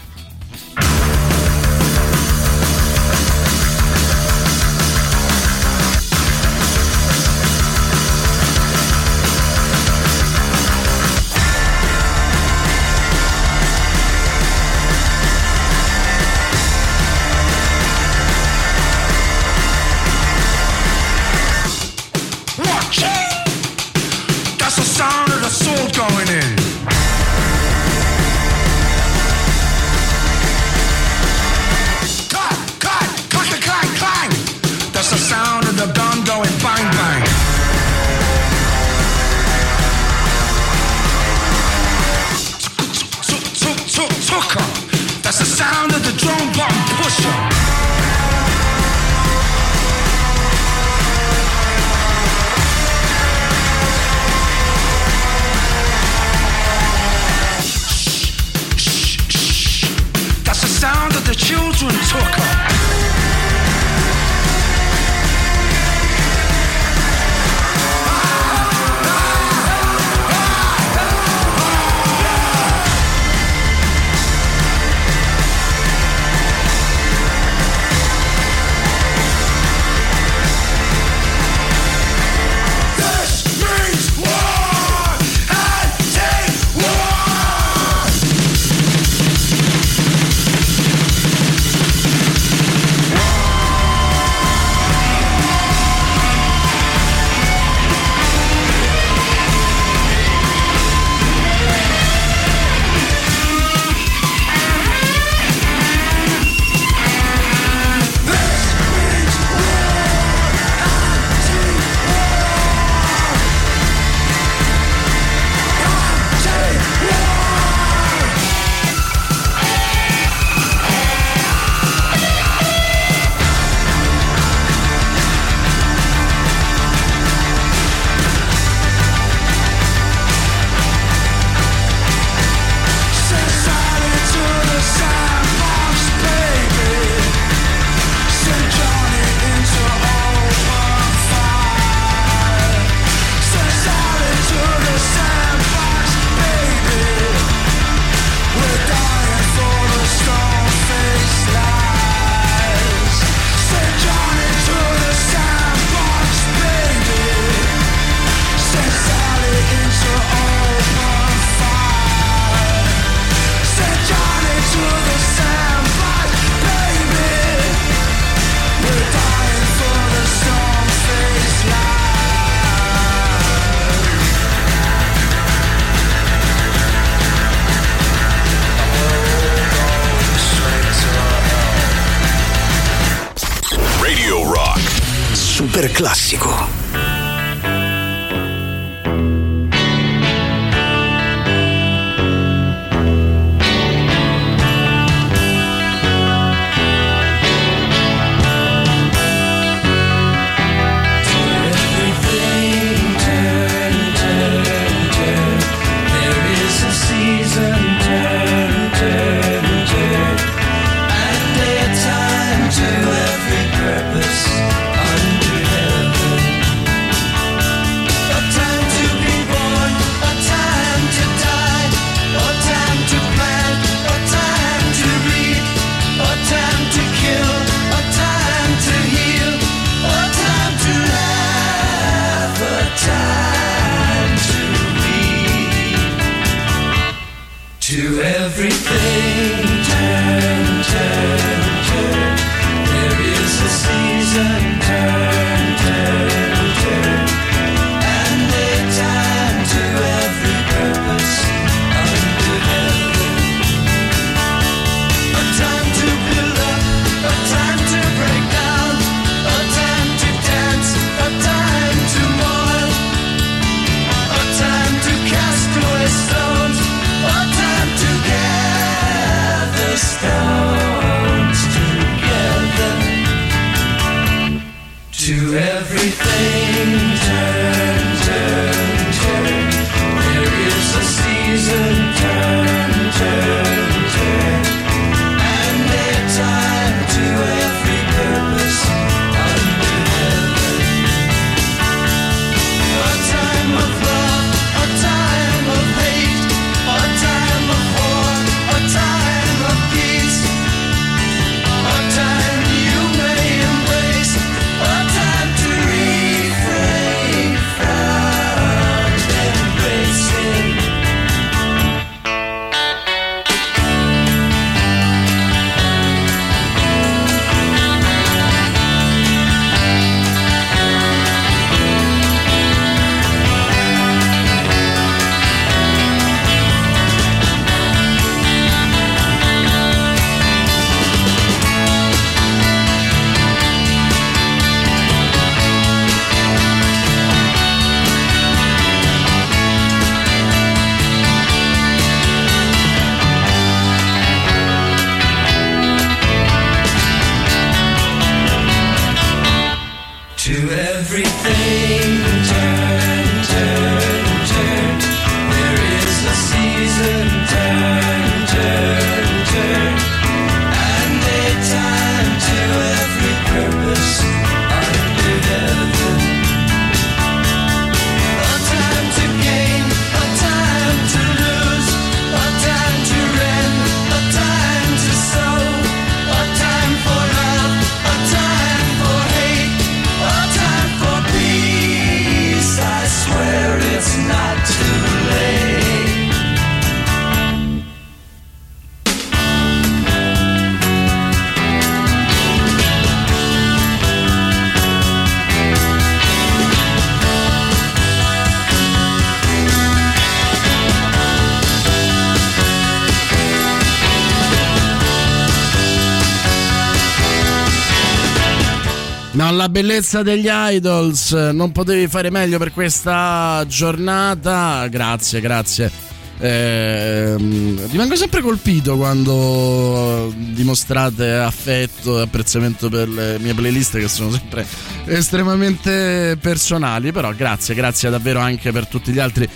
Classico. No, la bellezza degli Idols, non potevi fare meglio per questa giornata. Grazie, grazie. Rimango sempre colpito quando dimostrate affetto e apprezzamento per le mie playlist, che sono sempre estremamente personali. Però grazie, grazie davvero anche per tutti gli altri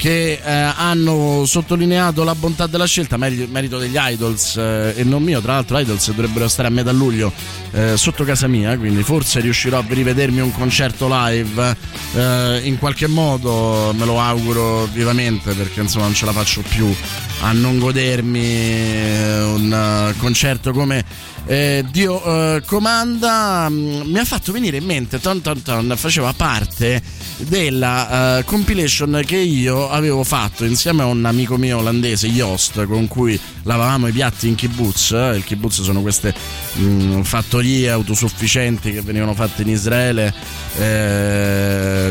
che hanno sottolineato la bontà della scelta, merito degli Idols e non mio. Tra l'altro Idols dovrebbero stare a metà luglio sotto casa mia, quindi forse riuscirò a rivedermi un concerto live in qualche modo, me lo auguro vivamente, perché insomma non ce la faccio più a non godermi un concerto come Dio comanda. Mi ha fatto venire in mente Ton faceva parte della compilation che io avevo fatto insieme a un amico mio olandese, Joost, con cui lavavamo i piatti in kibbutz. Il kibbutz sono queste fattorie autosufficienti che venivano fatte in Israele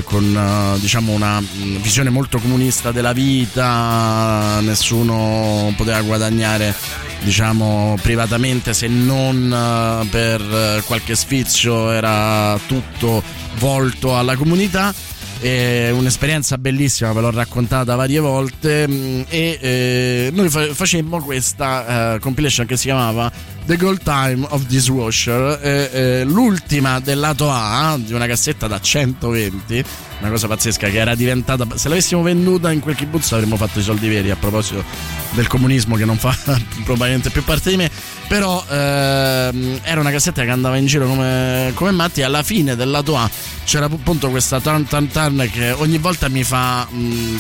con diciamo una visione molto comunista della vita. Nessuno poteva guadagnare diciamo privatamente, se non per qualche sfizio, era tutto volto alla comunità. È un'esperienza bellissima, ve l'ho raccontata varie volte. E noi facemmo questa compilation che si chiamava The Gold Time of This Washer, l'ultima del lato A di una cassetta da 120, una cosa pazzesca, che era diventata, se l'avessimo venduta in quel kibbutz avremmo fatto i soldi veri, a proposito del comunismo che non fa probabilmente più parte di me. Però era una cassetta che andava in giro come matti, e alla fine del lato A c'era appunto questa Tan Tan Tan che ogni volta mi fa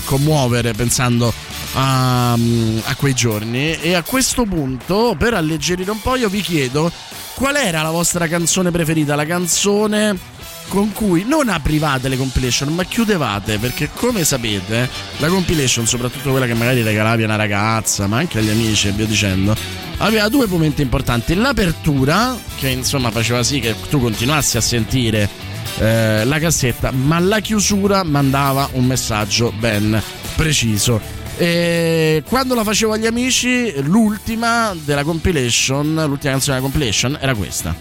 commuovere pensando a quei giorni. E a questo punto, per alleggerire un po', io vi chiedo qual era la vostra canzone preferita, la canzone con cui non aprivate le compilation ma chiudevate, perché come sapete la compilation, soprattutto quella che magari regalavi a una ragazza ma anche agli amici e via dicendo, aveva due momenti importanti: l'apertura, che insomma faceva sì che tu continuassi a sentire la cassetta, ma la chiusura mandava un messaggio ben preciso. E quando la facevo agli amici, l'ultima canzone della compilation era questa.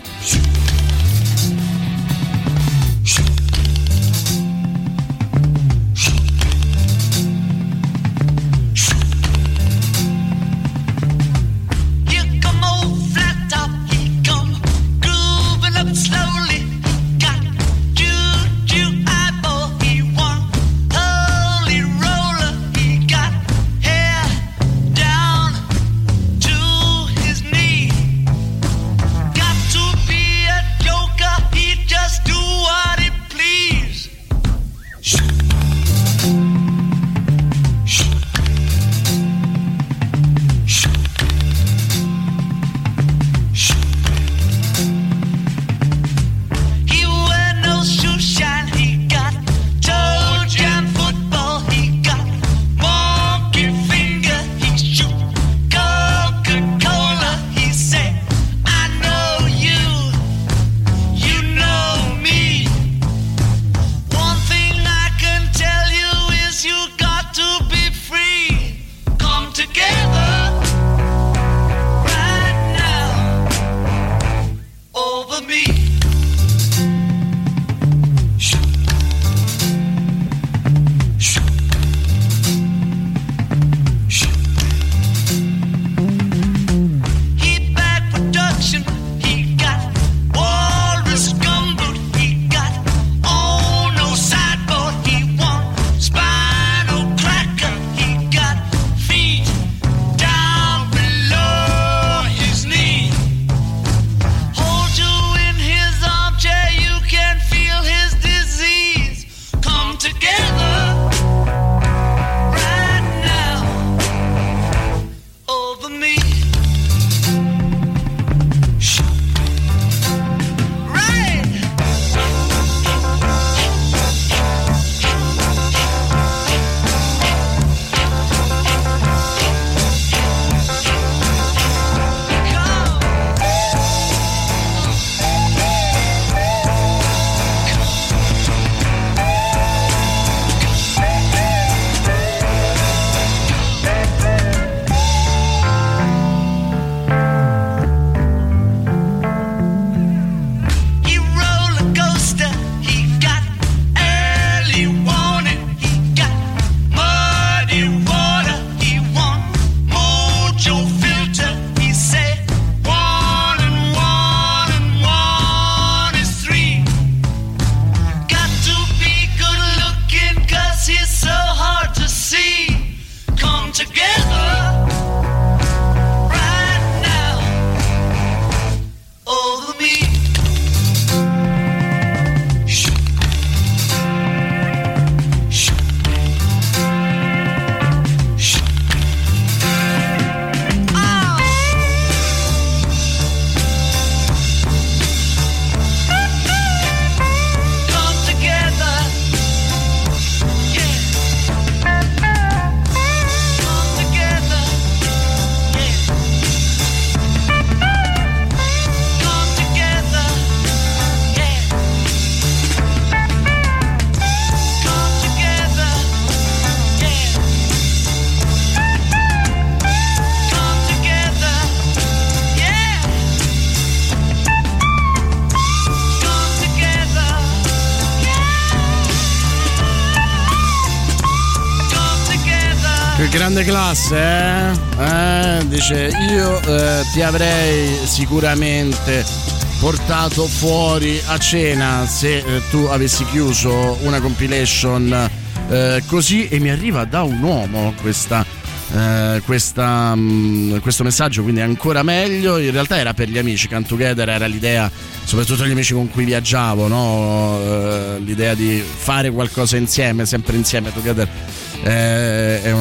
che grande classe, dice io ti avrei sicuramente portato fuori a cena se tu avessi chiuso una compilation così. E mi arriva da un uomo questo messaggio, quindi ancora meglio. In realtà era per gli amici, Come Together era l'idea, soprattutto gli amici con cui viaggiavo, no? L'idea di fare qualcosa insieme, sempre insieme. Together è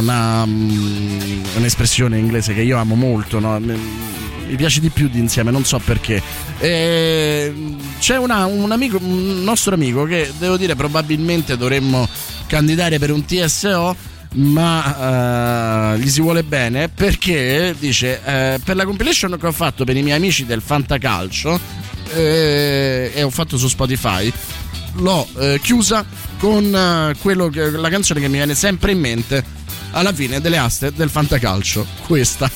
un'espressione inglese che io amo molto, no? Mi piace di più di insieme, non so perché. E c'è un nostro amico che, devo dire, probabilmente dovremmo candidare per un TSO, ma gli si vuole bene, perché dice per la compilation che ho fatto per i miei amici del Fantacalcio e ho fatto su Spotify, l'ho chiusa con la canzone che mi viene sempre in mente alla fine delle aste del Fantacalcio, questa.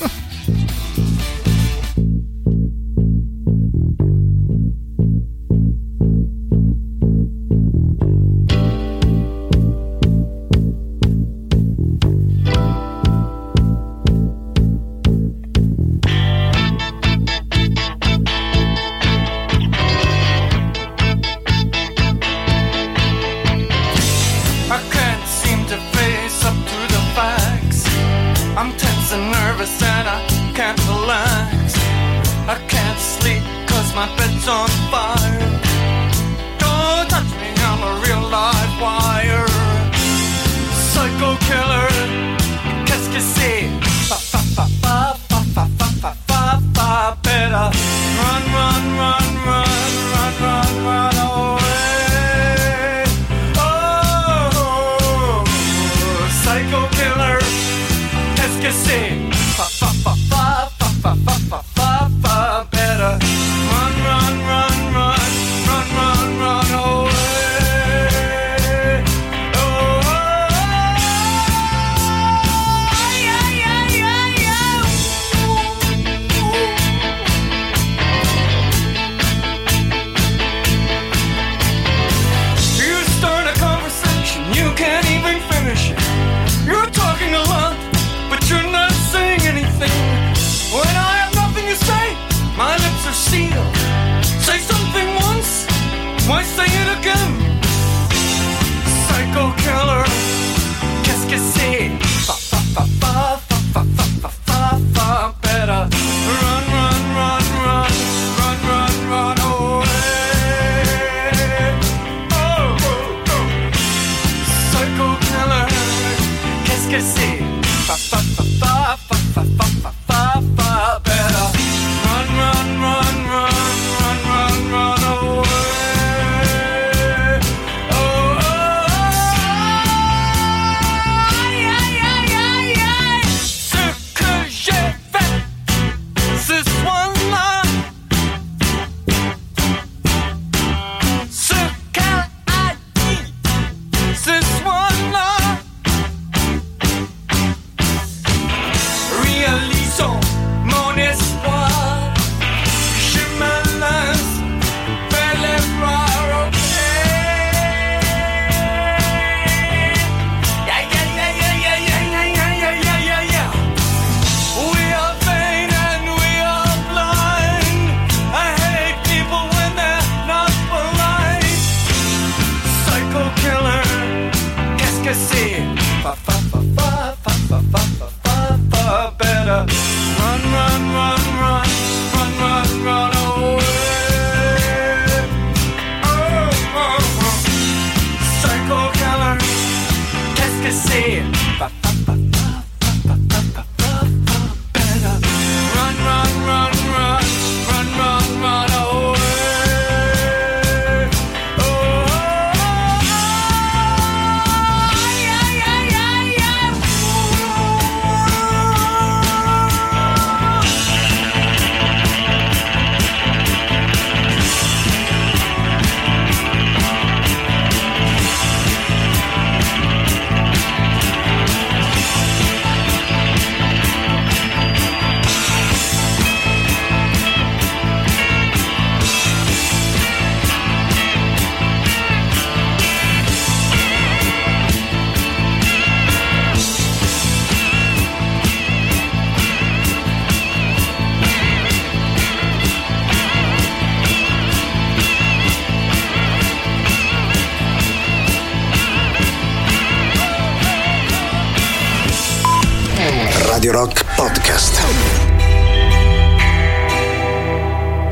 Radio Rock Podcast.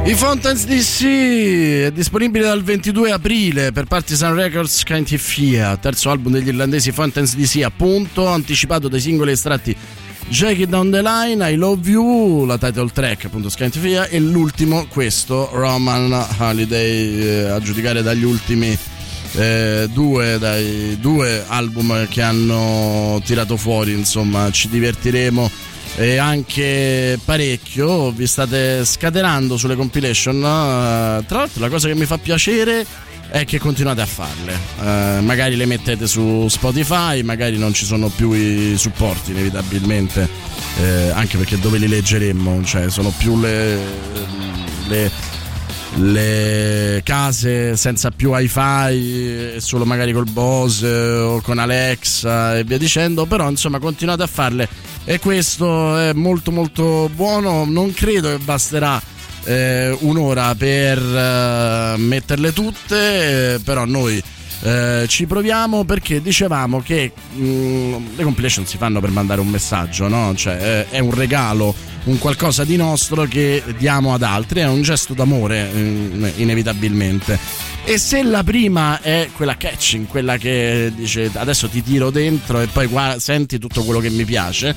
I Fontaines D.C. è disponibile dal 22 aprile per Partisan Records, Skinty Fia, terzo album degli irlandesi Fontaines D.C., appunto, anticipato dai singoli estratti Jackie Down the Line, I Love You, la title track appunto Skinty Fia, e l'ultimo, questo, Roman Holiday, a giudicare dagli ultimi due album che hanno tirato fuori, insomma ci divertiremo anche parecchio. Vi state scatenando sulle compilation, tra l'altro la cosa che mi fa piacere è che continuate a farle, magari le mettete su Spotify, magari non ci sono più i supporti inevitabilmente, anche perché dove li leggeremmo, cioè sono più le case senza più hi-fi, solo magari col Bose o con Alexa e via dicendo, però insomma continuate a farle e questo è molto molto buono. Non credo che basterà un'ora per metterle tutte, però noi ci proviamo, perché dicevamo che le compilation si fanno per mandare un messaggio, no? Cioè è un regalo, un qualcosa di nostro che diamo ad altri, è un gesto d'amore inevitabilmente. E se la prima è quella catching, quella che dice adesso ti tiro dentro e poi senti tutto quello che mi piace,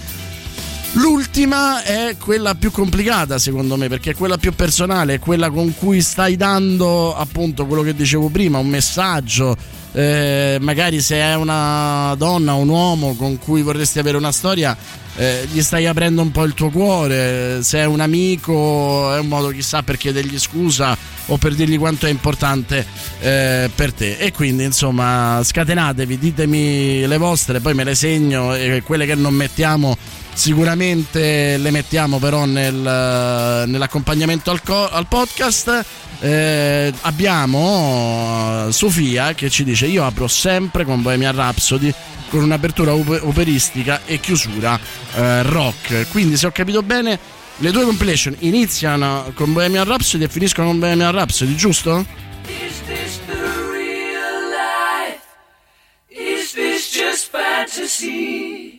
l'ultima è quella più complicata secondo me, perché è quella più personale, è quella con cui stai dando appunto quello che dicevo prima, un messaggio, magari se è una donna o un uomo con cui vorresti avere una storia, gli stai aprendo un po' il tuo cuore, se è un amico è un modo chissà per chiedergli scusa o per dirgli quanto è importante per te. E quindi insomma scatenatevi, ditemi le vostre, poi me le segno, e quelle che non mettiamo sicuramente le mettiamo però nell'accompagnamento al podcast. Abbiamo Sofia che ci dice: io apro sempre con Bohemian Rhapsody, con un'apertura operistica e chiusura rock. Quindi se ho capito bene le due compilation iniziano con Bohemian Rhapsody e finiscono con Bohemian Rhapsody, giusto? Is this the real life? Is this just fantasy?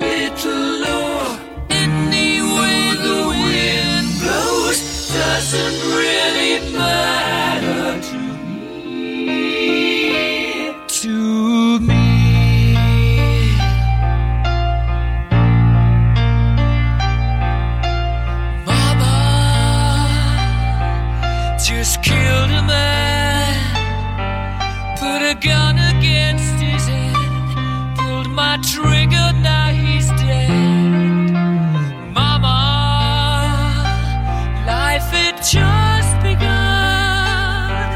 little low. Anyway the wind blows doesn't really matter to me, to me. Mama just killed a man, put a gun against his head, pulled my trigger, now he's dead. Mama, life had just begun,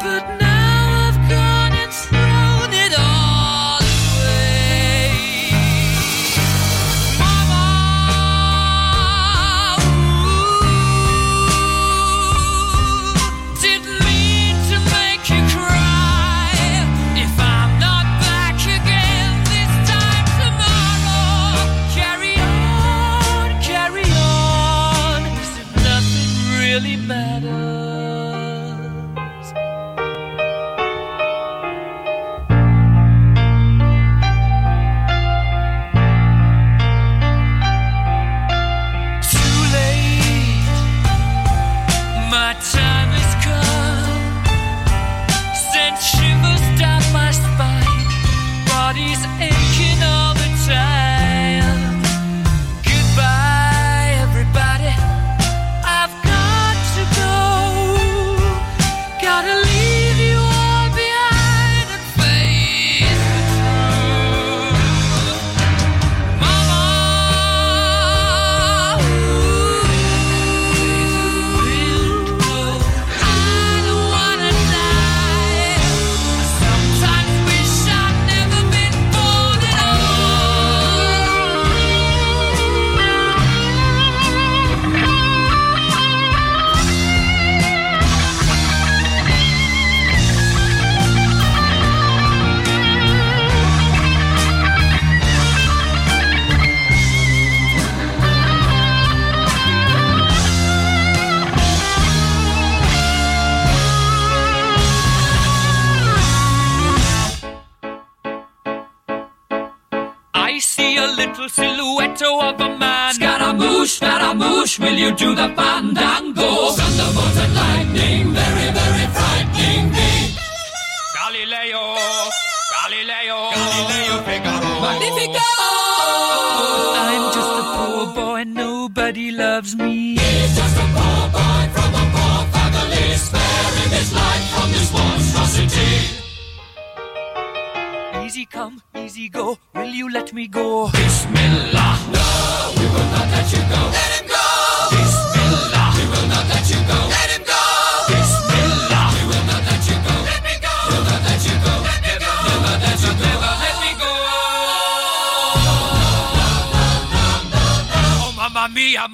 but now I've gone and thrown it all away. Mama, ooh, didn't mean to make you cry. If I'm not back again this time tomorrow, carry on, carry on, as if nothing really matters. Too late, my time has come, sent shivers down my spine, body's aching all the time. Goodbye everybody, I've got to go. full silhouette of a man. Scaramouche, will you do the fandango? Thunderbolts and lightning, very, very frightening me. Galileo, Figaro, Magnifico. I'm just a poor boy, nobody loves me. He's just a poor boy from a poor family, sparing his life from this monstrosity. Easy come, easy go, will you let me go? Bismillah, no, we will not let you go. Let him go! Bismillah, we will not let you go. Let him go! Bismillah, we will not let you go. Let me go! We will not let you go. Let me go! Never let you go. Never let me go. Oh, mamma mia!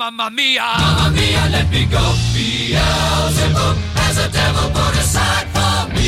Mamma mia, let me go. Beelzebub has a devil put aside for me.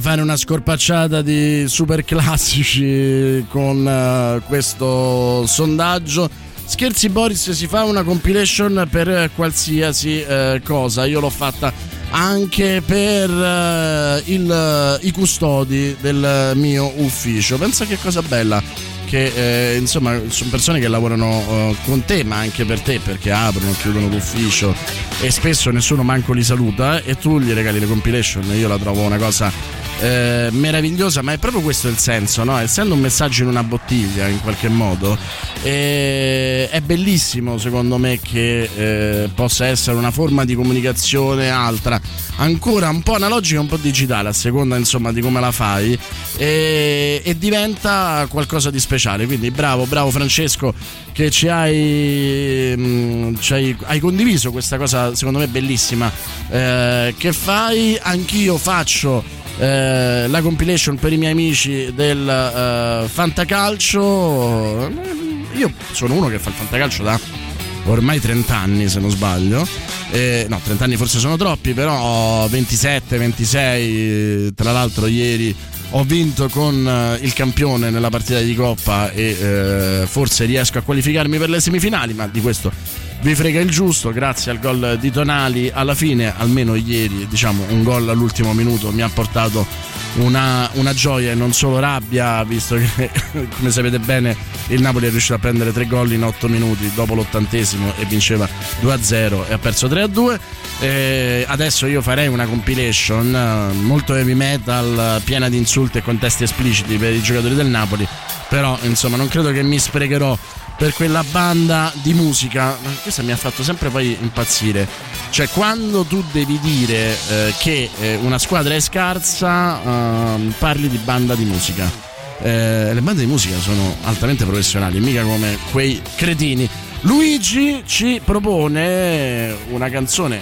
Fare una scorpacciata di super classici con questo sondaggio. Scherzi Boris, si fa una compilation per qualsiasi cosa. Io l'ho fatta anche per i custodi del mio ufficio. Pensa che cosa bella che insomma sono persone che lavorano con te, ma anche per te, perché aprono, chiudono l'ufficio e spesso nessuno manco li saluta, e tu gli regali le compilation. Io la trovo una cosa meravigliosa, ma è proprio questo il senso, no? Essendo un messaggio in una bottiglia in qualche modo, è bellissimo secondo me che possa essere una forma di comunicazione altra, ancora un po' analogica, un po' digitale, a seconda insomma di come la fai, e diventa qualcosa di speciale. Quindi bravo Francesco, che hai condiviso questa cosa secondo me bellissima che fai. Anch'io faccio la compilation per i miei amici del fantacalcio. Io sono uno che fa il fantacalcio da ormai 30 anni se non sbaglio, no, 30 anni forse sono troppi, però 27-26. Tra l'altro ieri ho vinto con il campione nella partita di Coppa e forse riesco a qualificarmi per le semifinali, ma di questo vi frega il giusto, grazie al gol di Tonali alla fine. Almeno ieri, diciamo, un gol all'ultimo minuto mi ha portato una gioia e non solo rabbia, visto che come sapete bene il Napoli è riuscito a prendere 3 gol in 8 minuti dopo l'80° e vinceva 2-0 e ha perso 3-2. Adesso io farei una compilation molto heavy metal, piena di insulti e contesti espliciti per i giocatori del Napoli, però insomma non credo che mi sprecherò per quella banda di musica. Questa mi ha fatto sempre poi impazzire, cioè quando tu devi dire che una squadra è scarsa, parli di banda di musica. Le bande di musica sono altamente professionali, mica come quei cretini. Luigi ci propone una canzone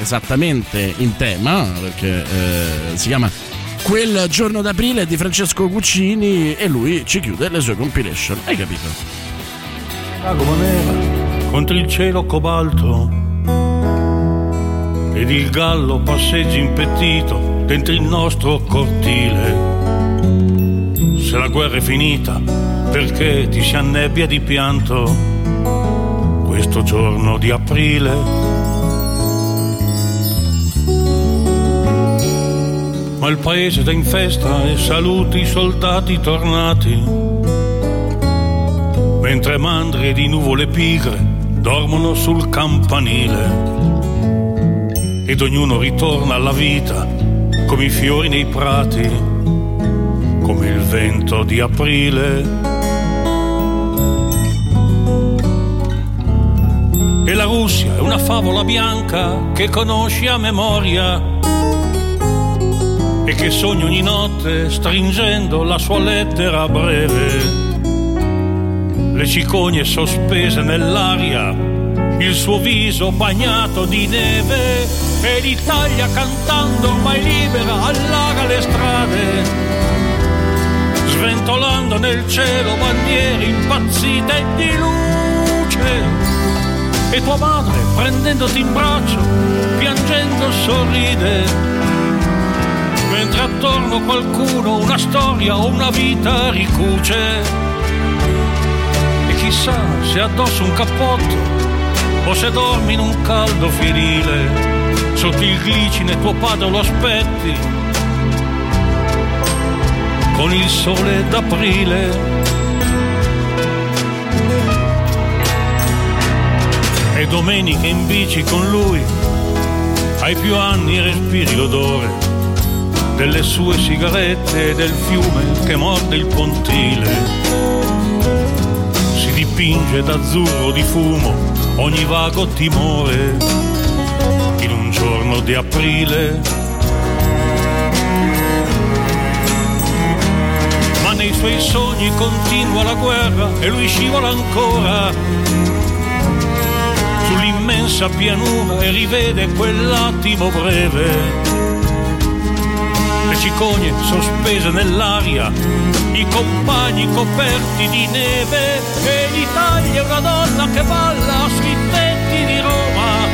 esattamente in tema, perché si chiama Quel giorno d'aprile di Francesco Guccini, e lui ci chiude le sue compilation, hai capito? Come nera contro il cielo cobalto, ed il gallo passeggi impettito dentro il nostro cortile. Se la guerra è finita, perché ti si annebbia di pianto questo giorno di aprile? Ma il paese è in festa e saluti i soldati tornati, mentre mandrie di nuvole pigre dormono sul campanile ed ognuno ritorna alla vita come i fiori nei prati, come il vento di aprile. E la Russia è una favola bianca che conosci a memoria e che sogno ogni notte stringendo la sua lettera breve. Le cicogne sospese nell'aria, il suo viso bagnato di neve, e l'Italia cantando ormai libera allaga le strade, sventolando nel cielo bandiere impazzite di luce. E tua madre prendendoti in braccio, piangendo sorride, mentre attorno qualcuno una storia o una vita ricuce. E chissà se addosso un cappotto o se dormi in un caldo fienile, sotto il glicine tuo padre lo aspetti con il sole d'aprile. E domenica in bici con lui hai più anni e respiri l'odore delle sue sigarette e del fiume che morde il pontile. Si dipinge d'azzurro di fumo ogni vago timore in un giorno di aprile. Ma nei suoi sogni continua la guerra e lui scivola ancora sull'immensa pianura e rivede quell'attimo breve. Le cicogne sospese nell'aria, i compagni coperti di neve, e l'Italia è una donna che balla sui tetti di Roma,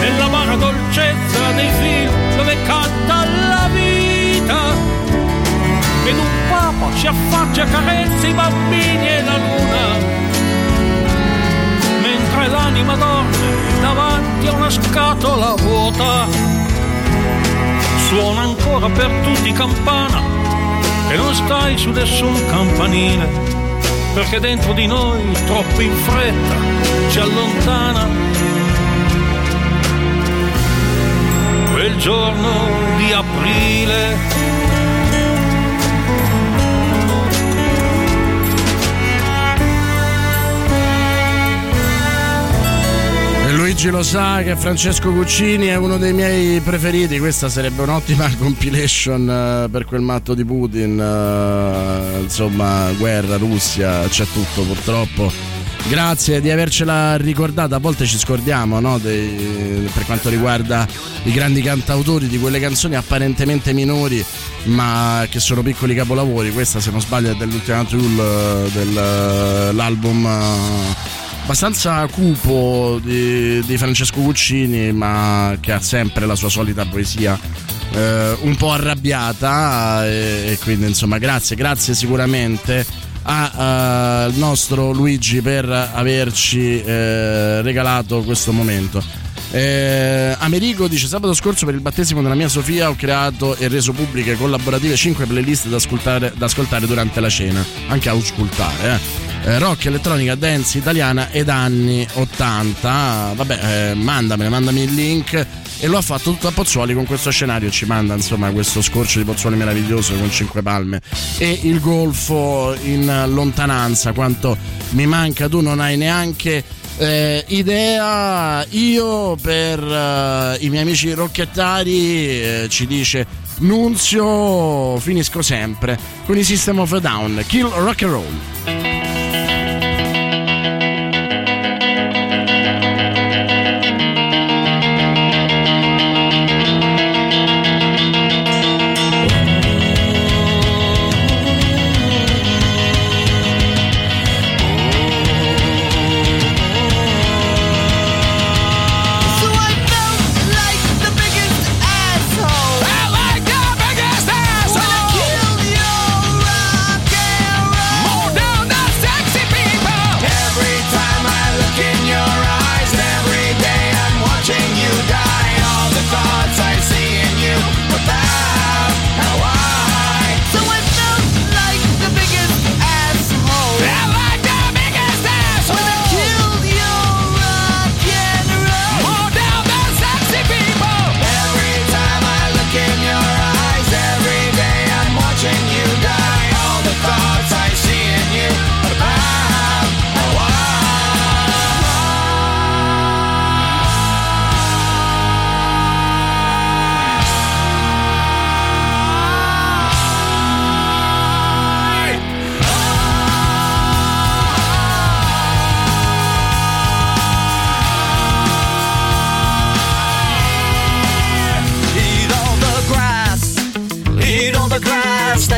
nella amara dolcezza dei film dove canta la vita, ed un papa si affaccia e carezza i bambini e la luna, mentre l'anima dorme davanti a una scatola vuota. Suona ancora per tutti campana e non stai su nessun campanile, perché dentro di noi troppo in fretta ci allontana quel giorno di aprile. Luigi lo sa che Francesco Guccini è uno dei miei preferiti. Questa sarebbe un'ottima compilation per quel matto di Putin. Insomma, guerra, Russia, c'è tutto purtroppo. Grazie di avercela ricordata. A volte ci scordiamo, no? Per quanto riguarda i grandi cantautori, di quelle canzoni apparentemente minori ma che sono piccoli capolavori. Questa, se non sbaglio, è dell'ultima Tool, dell'album abbastanza cupo di Francesco Guccini, ma che ha sempre la sua solita poesia un po' arrabbiata, e quindi insomma grazie sicuramente al nostro Luigi per averci regalato questo momento. Amerigo dice: sabato scorso per il battesimo della mia Sofia ho creato e reso pubbliche collaborative 5 playlist da ascoltare durante la cena, anche auscultare rock, elettronica, dance italiana ed anni 80. Vabbè, mandami il link. E lo ha fatto tutto a Pozzuoli con questo scenario. Ci manda insomma questo scorcio di Pozzuoli meraviglioso con 5 palme e il golfo in lontananza. Quanto mi manca, tu non hai neanche idea. Io per i miei amici rocchettari ci dice Nunzio, finisco sempre con i System of a Down, Kill Rock and Roll. So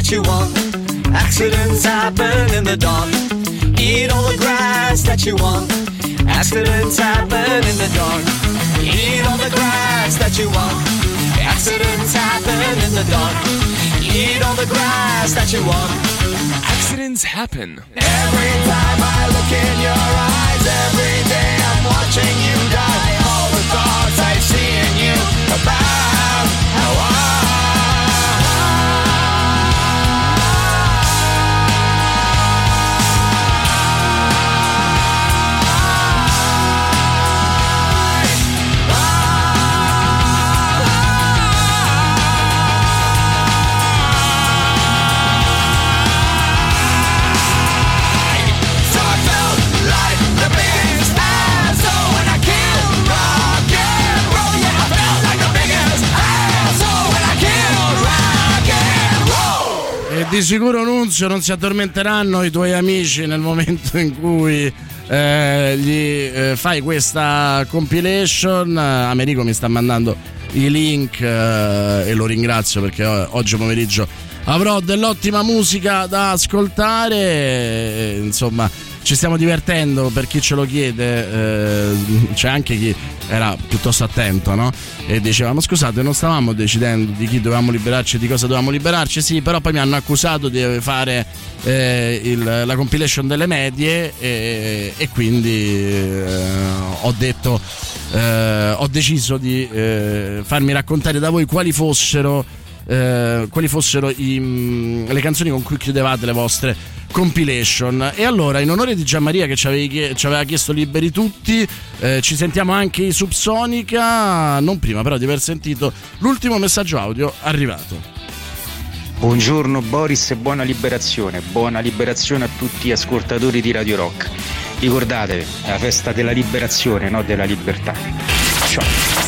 that you want. Accidents happen in the dark. Eat all the grass that you want. Accidents happen in the dark. Eat all the grass that you want. Accidents happen in the dark. Eat all the grass that you want. Accidents happen. Every time I look in your eyes, every day I'm watching you die. All the thoughts I see in you about how I di sicuro Nunzio non si addormenteranno i tuoi amici nel momento in cui gli fai questa compilation. Americo mi sta mandando i link e lo ringrazio perché oggi pomeriggio avrò dell'ottima musica da ascoltare e, insomma, ci stiamo divertendo. Per chi ce lo chiede, c'è anche chi era piuttosto attento, no? E diceva: ma scusate, non stavamo decidendo di chi dovevamo liberarci, di cosa dovevamo liberarci? Sì, però poi mi hanno accusato di fare la compilation delle medie e quindi ho detto, ho deciso di farmi raccontare da voi quali fossero le canzoni con cui chiudevate le vostre compilation. E allora, in onore di Gianmaria che ci aveva chiesto liberi tutti, ci sentiamo anche i Subsonica, non prima però di aver sentito l'ultimo messaggio audio arrivato. Buongiorno Boris e buona liberazione a tutti gli ascoltatori di Radio Rock. Ricordatevi, è la festa della liberazione, no della libertà. Ciao.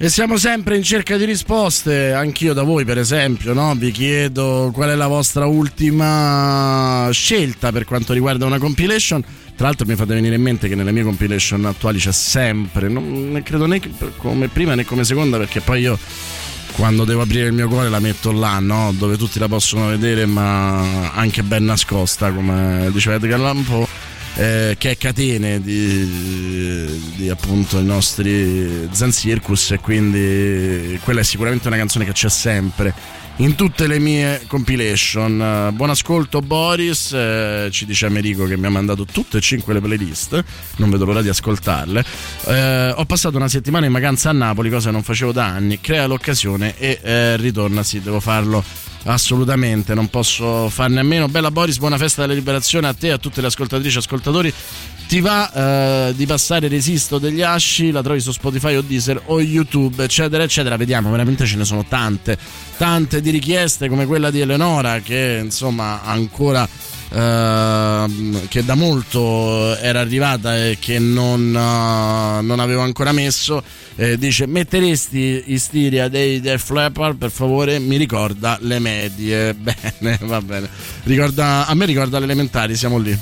E siamo sempre in cerca di risposte, anch'io da voi per esempio, no? Vi chiedo qual è la vostra ultima scelta per quanto riguarda una compilation. Tra l'altro mi fate venire in mente che nelle mie compilation attuali c'è sempre, non credo né come prima né come seconda, perché poi io quando devo aprire il mio cuore la metto là, no? Dove tutti la possono vedere, ma anche ben nascosta, come diceva Edgar Allan Poe. Che è catene di appunto i nostri Zen Circus, e quindi quella è sicuramente una canzone che c'è sempre in tutte le mie compilation. Buon ascolto Boris, ci dice Americo che mi ha mandato tutte e 5 le playlist, non vedo l'ora di ascoltarle. Ho passato una settimana in vacanza a Napoli, cosa che non facevo da anni, crea l'occasione e ritorna, sì, devo farlo assolutamente, non posso farne a meno. Bella Boris, buona festa della liberazione a te e a tutte le ascoltatrici e ascoltatori. Ti va di passare Resisto degli Asci? La trovi su Spotify o Deezer o YouTube, eccetera eccetera. Vediamo, veramente ce ne sono tante di richieste, come quella di Eleonora che insomma ancora che da molto era arrivata e che non avevo ancora messo. Dice: metteresti Istiria dei Def Leppard, per favore, mi ricorda le medie. Bene, va bene, a me ricorda le elementari, siamo lì.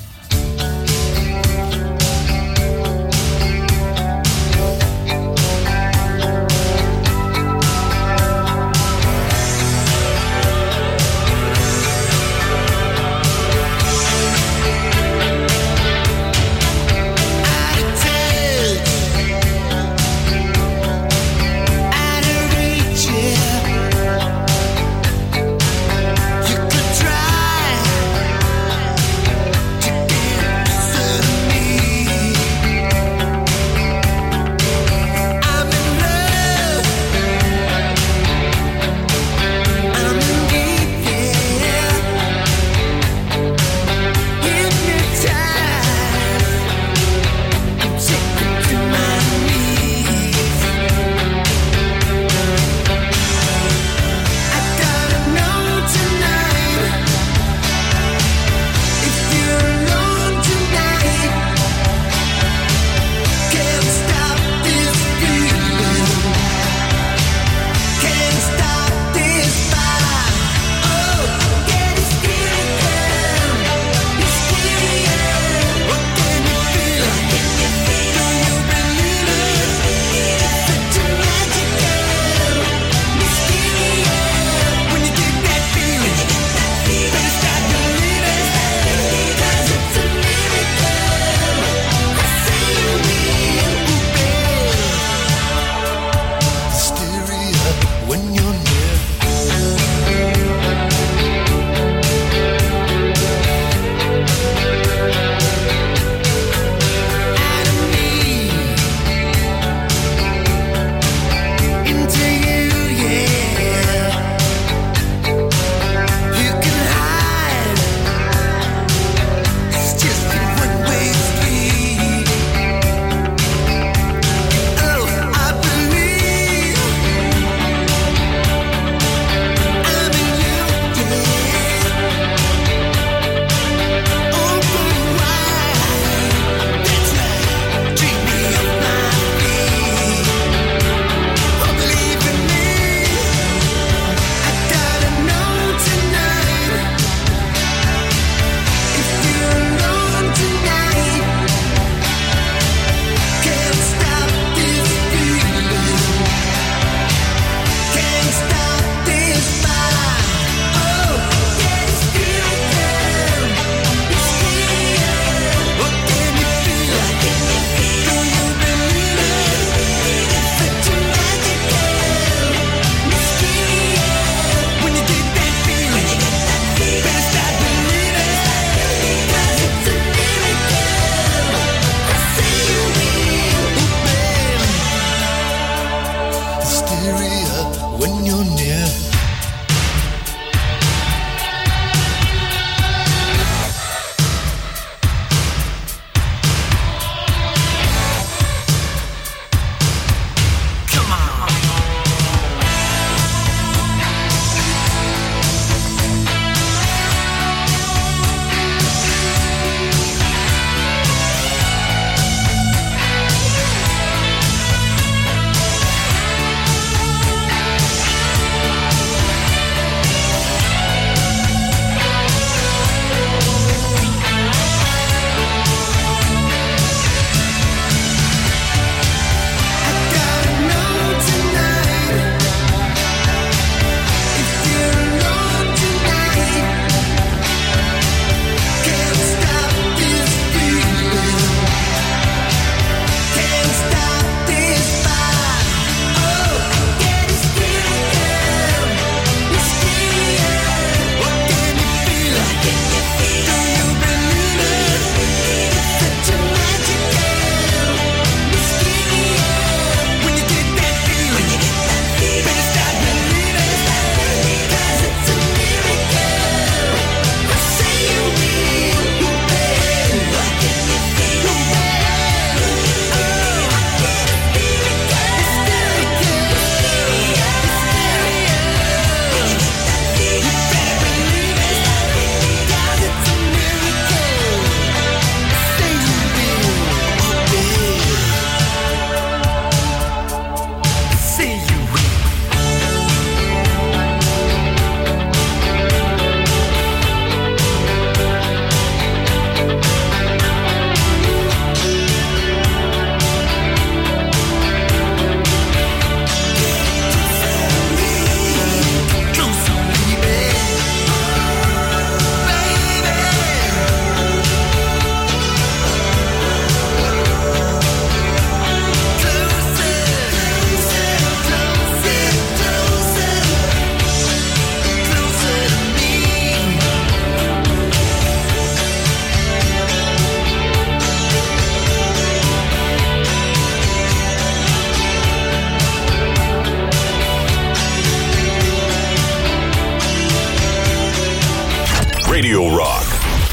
Radio Rock.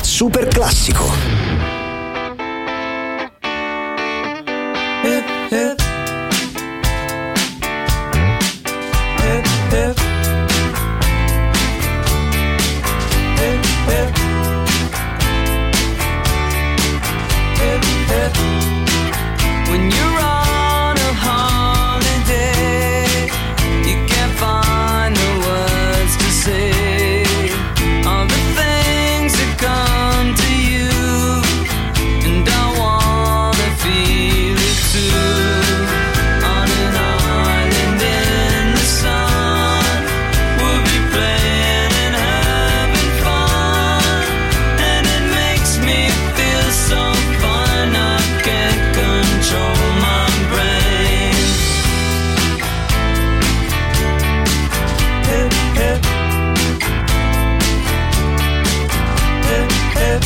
Super classico. Hip, hip. Hip, hip. Hip, hip. Hip, hip. When you're on a holiday, you can't find the words to say. All the things that come to you, and I wanna feel it too. On an island in the sun, we'll be playing and having fun, and it makes me feel so fine. I can't control my brain. Hip, hip. Hip, hip.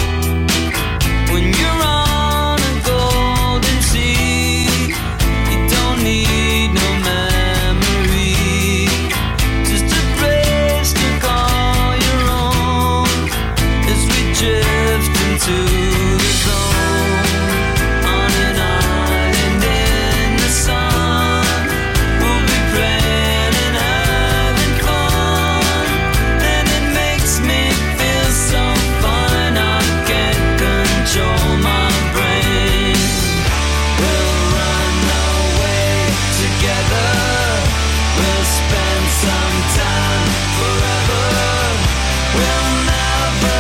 When you're on a golden sea, you don't need no memory. Just a place to call your own as we drift into the zone. On an island in the sun, we'll be playing and having fun, and it makes me feel so fine. I can't control my brain. We'll run away together. We'll spend some time forever. We'll never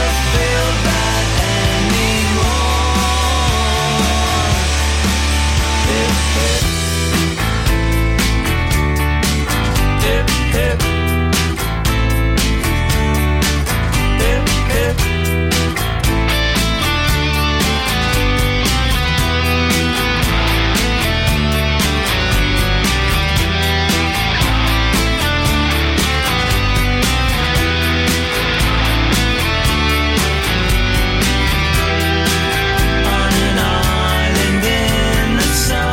feel bad anymore. Hip, hip. Hip, hip. Hip, hip. On an island in the sun,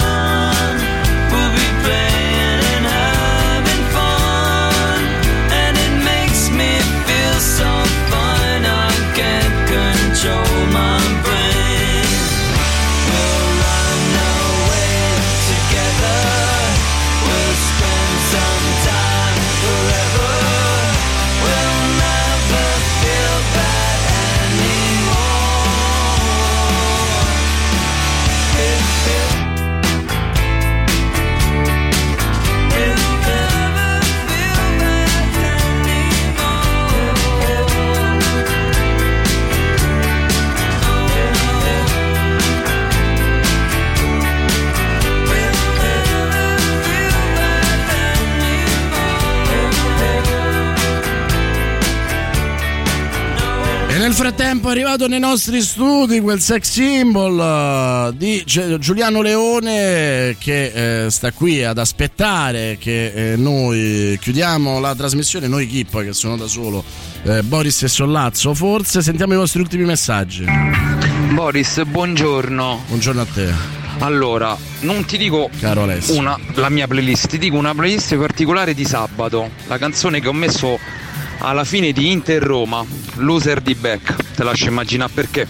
we'll be playing and having fun, and it makes me feel so fine. I can't control my brain. We'll run away together. We'll spend some time forever. We'll never feel bad anymore. Hip, hip. Hip, hip. E nel frattempo è arrivato nei nostri studi quel sex symbol di Giuliano Leone, che sta qui ad aspettare che noi chiudiamo la trasmissione. Noi chi poi, che sono da solo, Boris e Sollazzo. Forse sentiamo i vostri ultimi messaggi. Boris, buongiorno. Buongiorno a te. Allora, non ti dico caro Alessio la mia playlist, ti dico una playlist particolare di sabato, la canzone che ho messo alla fine di Inter Roma, Loser di Beck. Te lascio immaginare perché.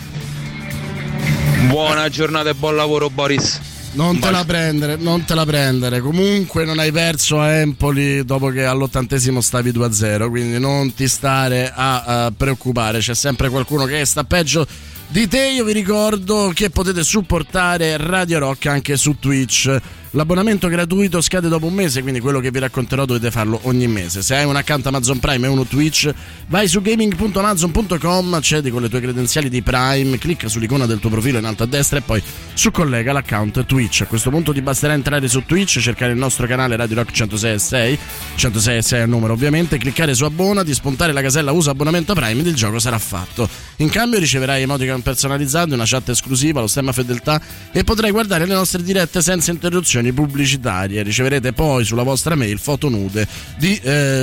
Buona giornata e buon lavoro, Boris. Non te la prendere, non te la prendere. Comunque non hai perso a Empoli dopo che all'80° stavi 2-0, quindi non ti stare a preoccupare, c'è sempre qualcuno che sta peggio di te. Io vi ricordo che potete supportare Radio Rock anche su Twitch. L'abbonamento gratuito scade dopo un mese, quindi quello che vi racconterò dovete farlo ogni mese. Se hai un account Amazon Prime e uno Twitch, vai su gaming.amazon.com, accedi con le tue credenziali di Prime, clicca sull'icona del tuo profilo in alto a destra e poi su collega l'account Twitch. A questo punto ti basterà entrare su Twitch, cercare il nostro canale Radio Rock 106.6, 106.6 è il numero ovviamente, cliccare su abbonati, spuntare la casella usa abbonamento Prime ed il gioco sarà fatto. In cambio riceverai emoticon personalizzati, una chat esclusiva, lo stemma fedeltà e potrai guardare le nostre dirette senza interruzioni pubblicitarie. Riceverete poi sulla vostra mail foto nude di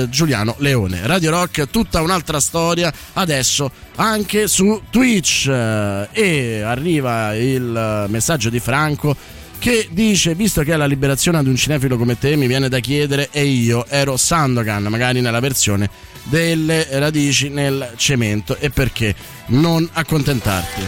Giuliano Leone. Radio Rock, tutta un'altra storia adesso anche su Twitch. E arriva il messaggio di Franco che dice: visto che è la liberazione ad un cinefilo come te, mi viene da chiedere, e io ero Sandokan, magari nella versione delle radici nel cemento, e perché non accontentarti?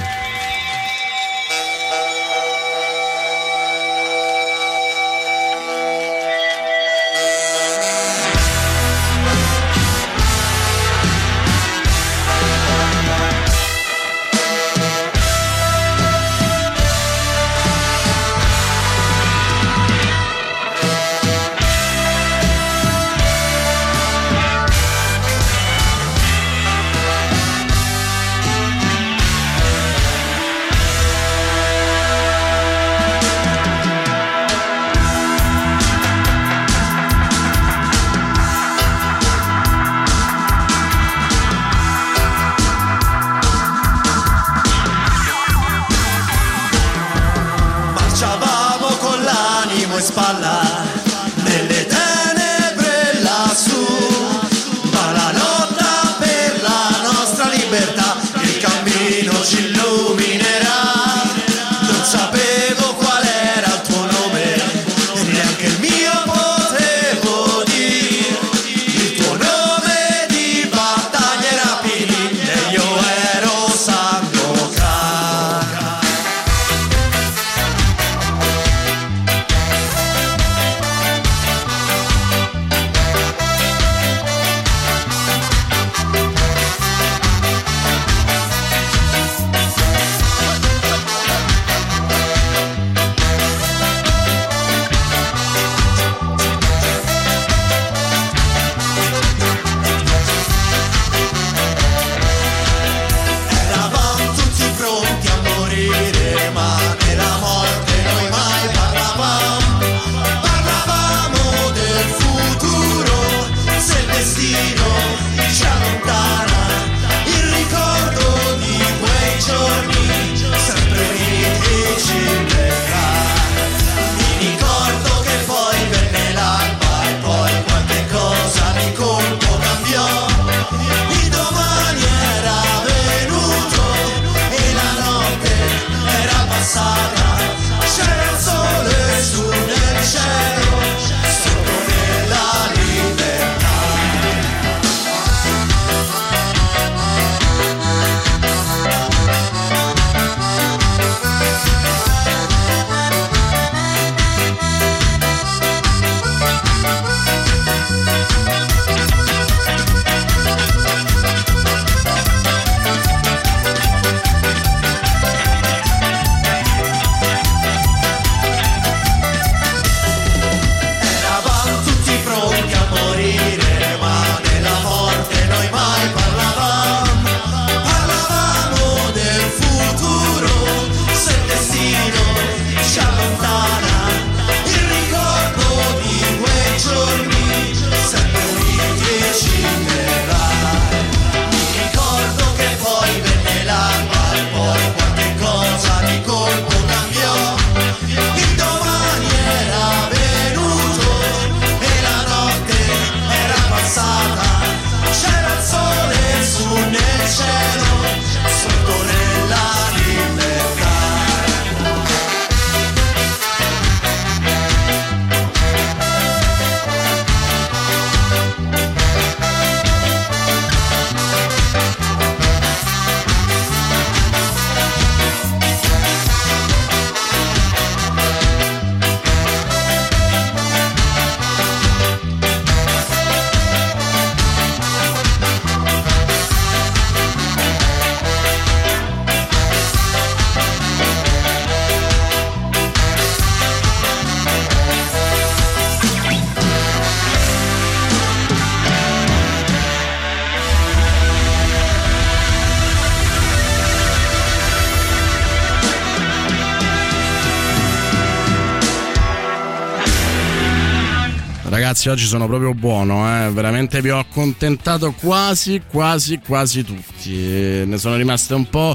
Oggi sono proprio buono, veramente vi ho accontentato quasi tutti, ne sono rimaste un po',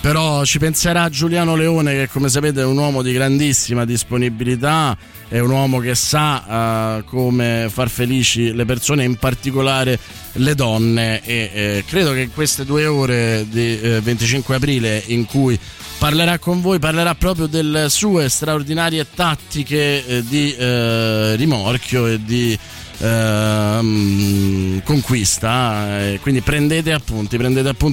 però ci penserà Giuliano Leone, che come sapete è un uomo di grandissima disponibilità, è un uomo che sa come far felici le persone, in particolare le donne, e credo che queste 2 ore di 25 aprile in cui parlerà con voi, parlerà proprio delle sue straordinarie tattiche di rimorchio e di conquista, quindi prendete appunti,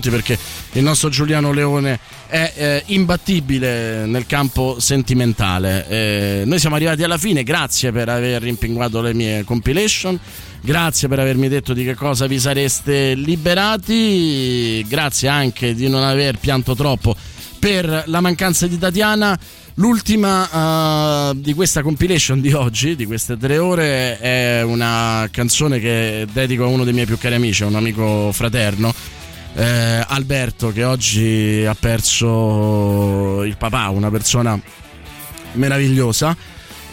perché il nostro Giuliano Leone è imbattibile nel campo sentimentale. Noi siamo arrivati alla fine, grazie per aver rimpinguato le mie compilation, grazie per avermi detto di che cosa vi sareste liberati, grazie anche di non aver pianto troppo per la mancanza di Tatiana. L'ultima di questa compilation di oggi, di queste 3 ore, è una canzone che dedico a uno dei miei più cari amici, a un amico fraterno, Alberto, che oggi ha perso il papà, una persona meravigliosa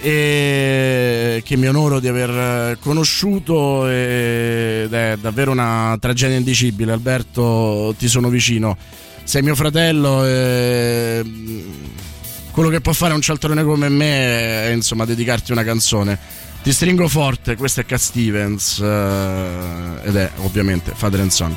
e che mi onoro di aver conosciuto, ed è davvero una tragedia indicibile. Alberto, ti sono vicino, sei mio fratello e... quello che può fare un cialtrone come me è, insomma, dedicarti una canzone. Ti stringo forte, questo è Cat Stevens ed è ovviamente Father and Son.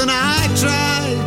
And I try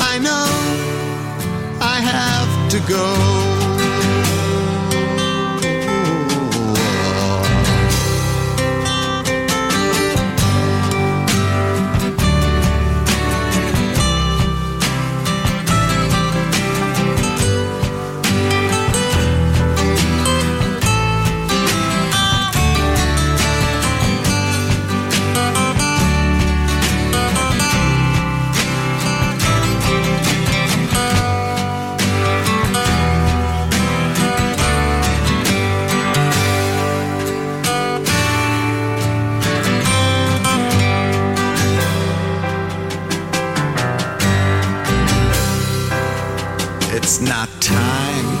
I know I have to go. It's not time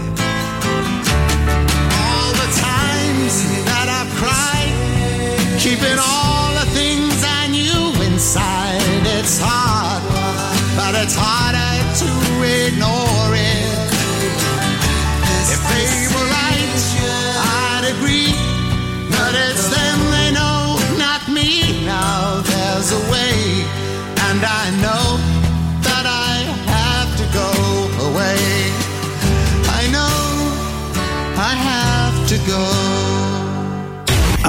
That I cried, keeping all the things I knew inside. It's hard, but it's harder to ignore it. If they were right, I'd agree, but it's them they know, not me. Now there's a way, and I know that I have to go away. I know I have to go.